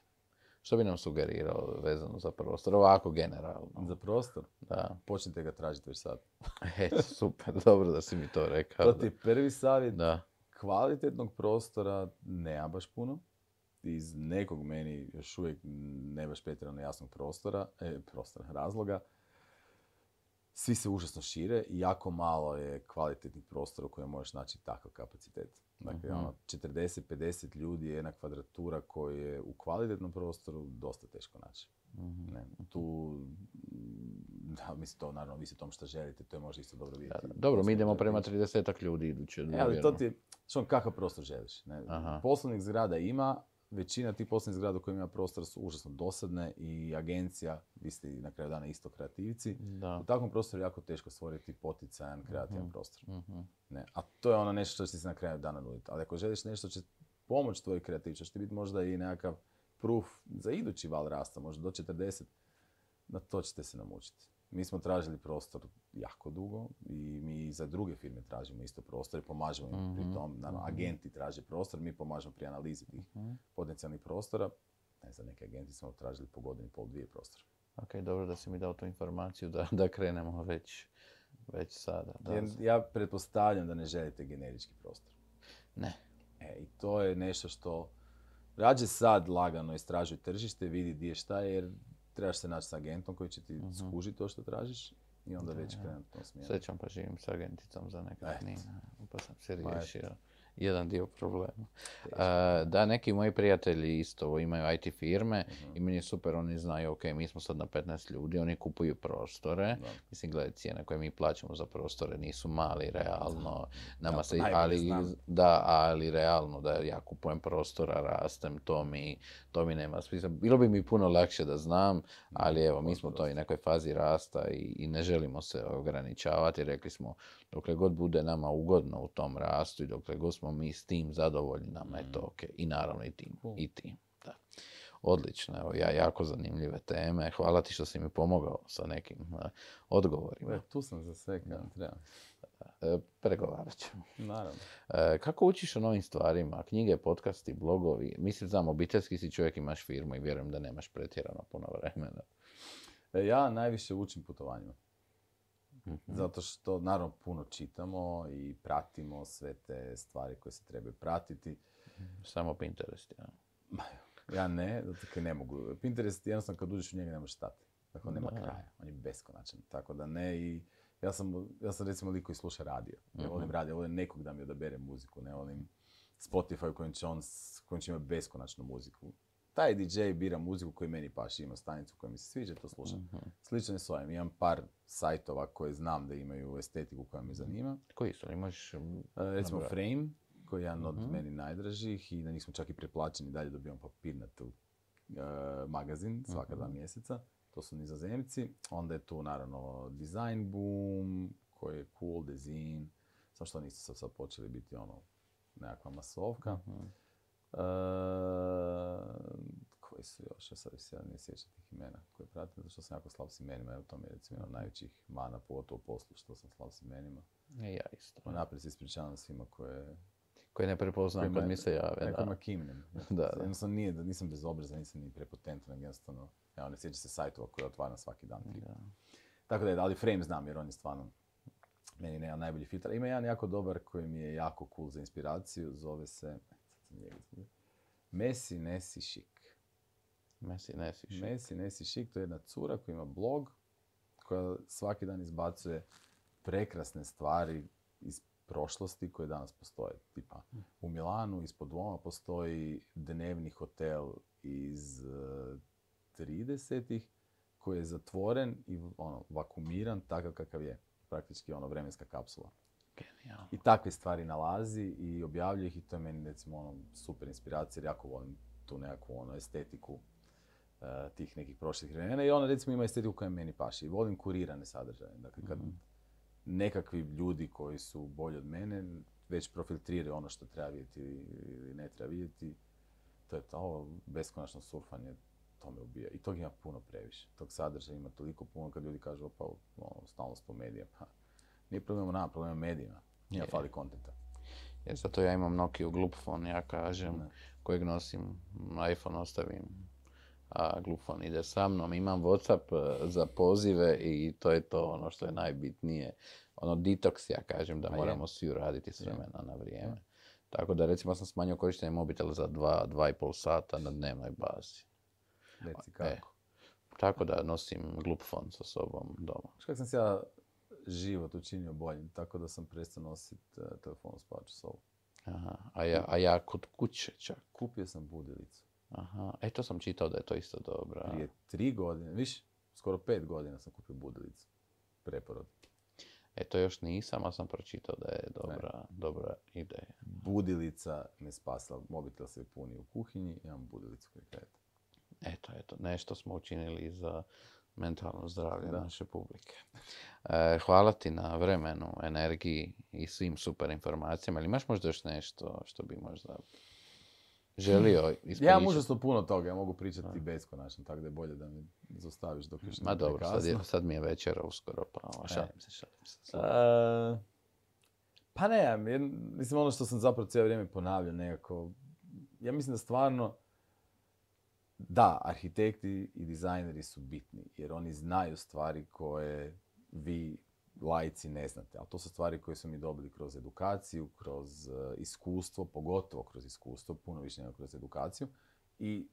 Što bi nam sugerirao vezano za prostor, ovako generalno? Za prostor? Da. Počnite ga tražiti već sad. Eto, super, dobro da si mi to rekao. To ti je prvi savjet. Da. Kvalitetnog prostora nema baš puno. Iz nekog meni još uvijek ne baš pretjerano jasnog prostora, e, prostora, razloga. Svi se užasno šire i jako malo je kvalitetnih prostora u kojem možeš naći takav kapacitet. Dakle, uh-huh. ono, četrdeset do pedeset ljudi je jedna kvadratura koju je u kvalitetnom prostoru dosta teško naći. Uh-huh. Ne, tu, da, mislim, to naravno visi o tom što želite, to je možda isto dobro vidjeti. Da, dobro, mi idemo prema tridesetak ljudi iduće. E, ali to ti je, što kakav prostor želiš. Ne? Poslovnih zgrada ima, većina tih poslovnih zgrada u kojima ima prostor su užasno dosadne i agencija, vi ste na kraju dana isto kreativci, da. U takvom prostoru je jako teško stvoriti poticajan, kreativan uh-huh. prostor. Uh-huh. Ne. A to je ono nešto što će se na kraju dana nuditi. Ali ako želiš nešto će pomoći tvoj kreativča, će ti biti možda i nekakav proof za idući val rasta, možda do četrdeset, na to ćete se namučiti. Mi smo tražili prostor jako dugo i mi za druge firme tražimo isto prostor i pomažemo im mm-hmm. pri tom. Naravno, agenti traže prostor, mi pomažemo pri analizi tih mm-hmm. potencijalnih prostora. Ne, za neke agenti smo tražili po godinu i pol, dvije prostora. Ok, dobro da si mi dao tu informaciju da, da krenemo već, već sada. Da. Jer ja pretpostavljam da ne želite generički prostor. Ne. E, i to je nešto što rađe sad lagano istražuj tržište, vidi di je šta jer trebaš se naći s agentom koji će ti uh-huh. skužiti to što tražiš i onda da, već krenuti u tom smjeru. Srećom pa živim s agenticom za nekakvnina, pa sam se riješio. jedan dio problema. Uh, da, neki moji prijatelji isto imaju I T firme uh-huh. i meni je super, oni znaju, ok, mi smo sad na petnaest ljudi, oni kupuju prostore. Da. Mislim, gledaj, cijene koje mi plaćamo za prostore nisu mali, realno. Nama da, se, ali, da, ali realno, da ja kupujem prostora, rastem, to mi, to mi nema smisla. Bilo bi mi puno lakše da znam, ali evo, mi smo to i nekoj fazi rasta i, i ne želimo se ograničavati. Rekli smo, dokle god bude nama ugodno u tom rastu i dokle god smo mi s tim zadovoljni, nama je to ok. I naravno i tim. Cool. I tim. Da. Odlično, evo, ja, jako zanimljive teme. Hvala ti što si mi pomogao sa nekim uh, odgovorima. E, tu sam za sve kada treba. E, pregovarat ćemo. Naravno. E, kako učiš o novim stvarima? Knjige, podcasti, blogovi? Mislim, znam, obiteljski si čovjek, imaš firmu i vjerujem da nemaš pretjerano puno vremena. E, ja najviše učim putovanjima. Mm-hmm. Zato što, naravno, puno čitamo i pratimo sve te stvari koje se trebaju pratiti. Samo Pinterest, ja. Ja ne, zato kaj ne mogu. Pinterest, jednostavno, kad uđeš u njega ne možeš stati. Tako nema da. Kraja. On je beskonačan. Tako da ne i... Ja sam, ja sam recimo lik koji sluša radio. Ne volim radio, volim nekog da mi odabere muziku. Ne volim Spotify kojim će, on, kojim će imati beskonačnu muziku. Taj D J bira muziku koju meni paši, ima stanicu koja mi se sviđa, to slušam. Mm-hmm. Slično je s ovim. Imam par sajtova koje znam da imaju estetiku koja me zanima. Koji su? Imaš... Recimo nabrati. Frame, koji je jedan od mm-hmm. meni najdražih i na njih smo čak i preplaćeni. Dalje dobivam papirnatu uh, magazin svaka mm-hmm. dva mjeseca. To su Nizozemci. Onda je tu naravno Design Boom, koji je cool, dizajn. Samo što nisu sad, sad počeli biti ono nekakva masovka. Mm-hmm. Uh, koji su još, ja sad se ne sjećam tih imena koje pratim, zato što sam jako slab s imenima, evo to mi je recimo jedan od najvećih mana, pogotovo u poslu što sam slab s imenima. I ja isto. Naprijed se ispričavam svima koje... Koje ne prepoznam kad mi se jave, da. Nekojima kimnem. Da, da. Jednostavno nije, da nisam bezobrazan, nisam ni prepotentan, jednostavno, evo ne sjećam se sajtova koje otvaram svaki dan. Da. Tako da je, ali Frame znam jer on je stvarno meni nema najbolji filtr. Ima jedan jako dobar koji mi je jako cool za inspiraciju, zove se... Messi Nesi Šik. Messi Nesi Šik. Messi Nesi Šik, to je jedna cura koja ima blog, koja svaki dan izbacuje prekrasne stvari iz prošlosti koje danas postoje. Tipa, u Milanu ispod doma postoji dnevni hotel iz tridesetih koji je zatvoren i ono, vakumiran takav kakav je. Praktički ono vremenska kapsula. Genijalno. I takve stvari nalazi i objavljuje ih i to je meni recimo ono, super inspiracija jer jako volim tu nekakvu ono, estetiku uh, tih nekih prošlih vremena i ona recimo ima estetiku koja meni paši. I volim kurirane sadržaje. Dakle, kad mm-hmm. nekakvi ljudi koji su bolji od mene već profiltriraju ono što treba vidjeti ili ne treba vidjeti, to je to. Ovo beskonačno surfanje, to me ubija. I tog ima puno previše. Tog sadržaja ima toliko puno kad ljudi kažu opa, ono, stalno smo medija. Nije problem u nama, problem u medijima. Nije fali kontenta. Jer zato ja imam Nokia glupfon, ja kažem, ne. Kojeg nosim, iPhone ostavim, a glupfon ide sa mnom. Imam Whatsapp za pozive i to je to ono što je najbitnije. Ono detoks, ja kažem, da moramo svi uraditi s vremena na vrijeme. Tako da recimo sam smanjio korištenje mobitela za dva, dva i pol sata na dnevnoj bazi. Reci kako. E, tako da nosim glupfon sa sobom doma. Kako sam se ja... život učinio boljim, tako da sam prestao nositi uh, telefon u spaču sobu. Aha, a ja, a ja kod kuće čak. Kupio sam budilicu. Aha, e to sam čitao da je to isto dobro. Prije tri godine, viš, skoro pet godina sam kupio budilicu. Preporod. E to još nisam, ali sam pročitao da je dobra, dobra ideja. Budilica me spasila, mobitel se puni u kuhinji, imam budilicu kraj kreveta. Eto, eto, nešto smo učinili za... mentalno zdravlje da. Naše publike. E, hvala ti na vremenu, energiji i svim super informacijama. Ali imaš možda još nešto što bi možda želio ispričati? Ja možda puno toga, ja mogu pričati beskonačno, tako da je bolje da mi zostaviš dok još ne. Ma dobro, sad, je, sad mi je večera uskoro, pa šalim se, šalim se. Uh, pa ne, mislim ono što sam zapravo cijelo vrijeme ponavljao nekako. Ja mislim da stvarno da, arhitekti i dizajneri su bitni jer oni znaju stvari koje vi laici ne znate. Ali to su stvari koje su mi dobili kroz edukaciju, kroz iskustvo, pogotovo kroz iskustvo, puno više nego kroz edukaciju. I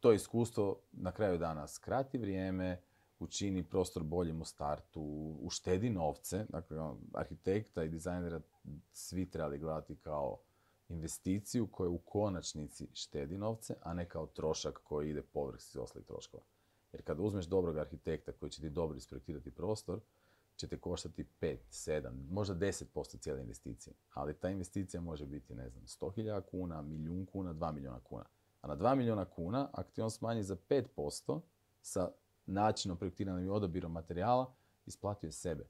to iskustvo na kraju dana skrati vrijeme, učini prostor boljim u startu, uštedi novce. Dakle, arhitekta i dizajnera svi trebali gledati kao investiciju koja u konačnici štedi novce, a ne kao trošak koji ide povrh svih ostalih troškova. Jer kada uzmeš dobrog arhitekta koji će ti dobro isprojektirati prostor, će te koštati pet, sedam, možda deset posto cijele investicije. Ali ta investicija može biti, ne znam, sto hiljada kuna, milijun kuna, dva milijuna kuna. A na dva milijuna kuna, ako ti on smanji za pet posto sa načinom projektiranim i odabirom materijala, isplatio je sebe.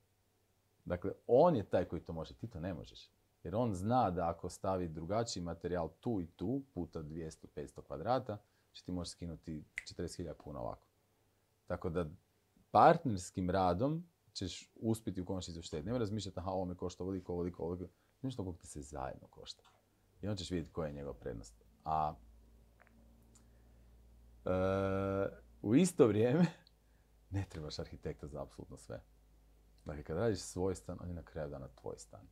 Dakle, on je taj koji to može, ti to ne možeš. Jer on zna da ako stavi drugačiji materijal tu i tu, puta dvjesto do petsto kvadrata, će ti može skinuti četrdeset hiljada kuna ovako. Tako da partnerskim radom ćeš uspjeti u konačnici uštediti. Nemoj razmišljati, aha, ovo me košta ovoliko, ovoliko, ovoliko. Znaš to koliko ti se zajedno košta. I on ćeš vidjeti koja je njegova prednost. A e, u isto vrijeme ne trebaš arhitekta za apsolutno sve. Dakle, kad radiš svoj stan, on je na kraju dana tvoj stan.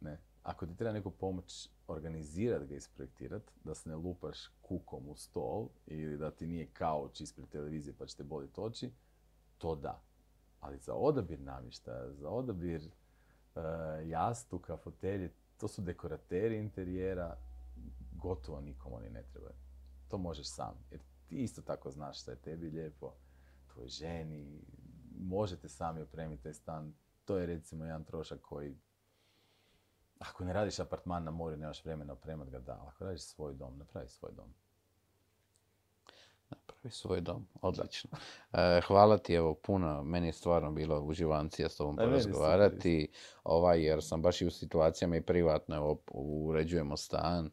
Ne? Ako ti treba neko pomoć organizirati ga i isprojektirati, da se ne lupaš kukom u stol ili da ti nije kauč ispred televizije pa će te bolit oči, to da. Ali za odabir namještaja, za odabir uh, jastuka, fotelje, to su dekorateri interijera, gotovo nikom oni ne trebaju. To možeš sam, jer ti isto tako znaš šta je tebi lijepo, tvoj ženi, možete sami opremiti taj stan. To je recimo jedan trošak koji, ako ne radiš apartman na moru, nemaš vremena opremati ga, da. Ako radiš svoj dom, napravi svoj dom. Napravi svoj dom, odlično. E, hvala ti, evo, puno. Meni je stvarno bilo uživancija s tobom porazgovarati, ovaj, jer sam baš i u situacijama i privatno, evo, uređujemo stan, e,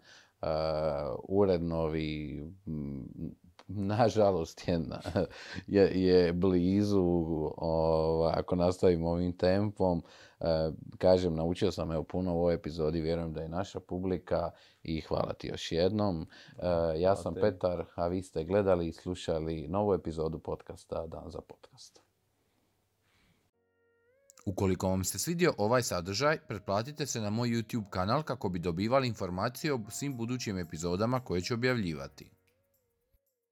urednovi, m, nažalost je, je, je blizu, o, ako nastavimo ovim tempom. E, kažem, naučio sam evo puno u ovoj epizodi, vjerujem da je naša publika i hvala ti još jednom. E, ja sam Petar, a vi ste gledali i slušali novu epizodu podcasta Dan za podcast. Ukoliko vam se svidio ovaj sadržaj, pretplatite se na moj YouTube kanal kako bi dobivali informacije o svim budućim epizodama koje ću objavljivati.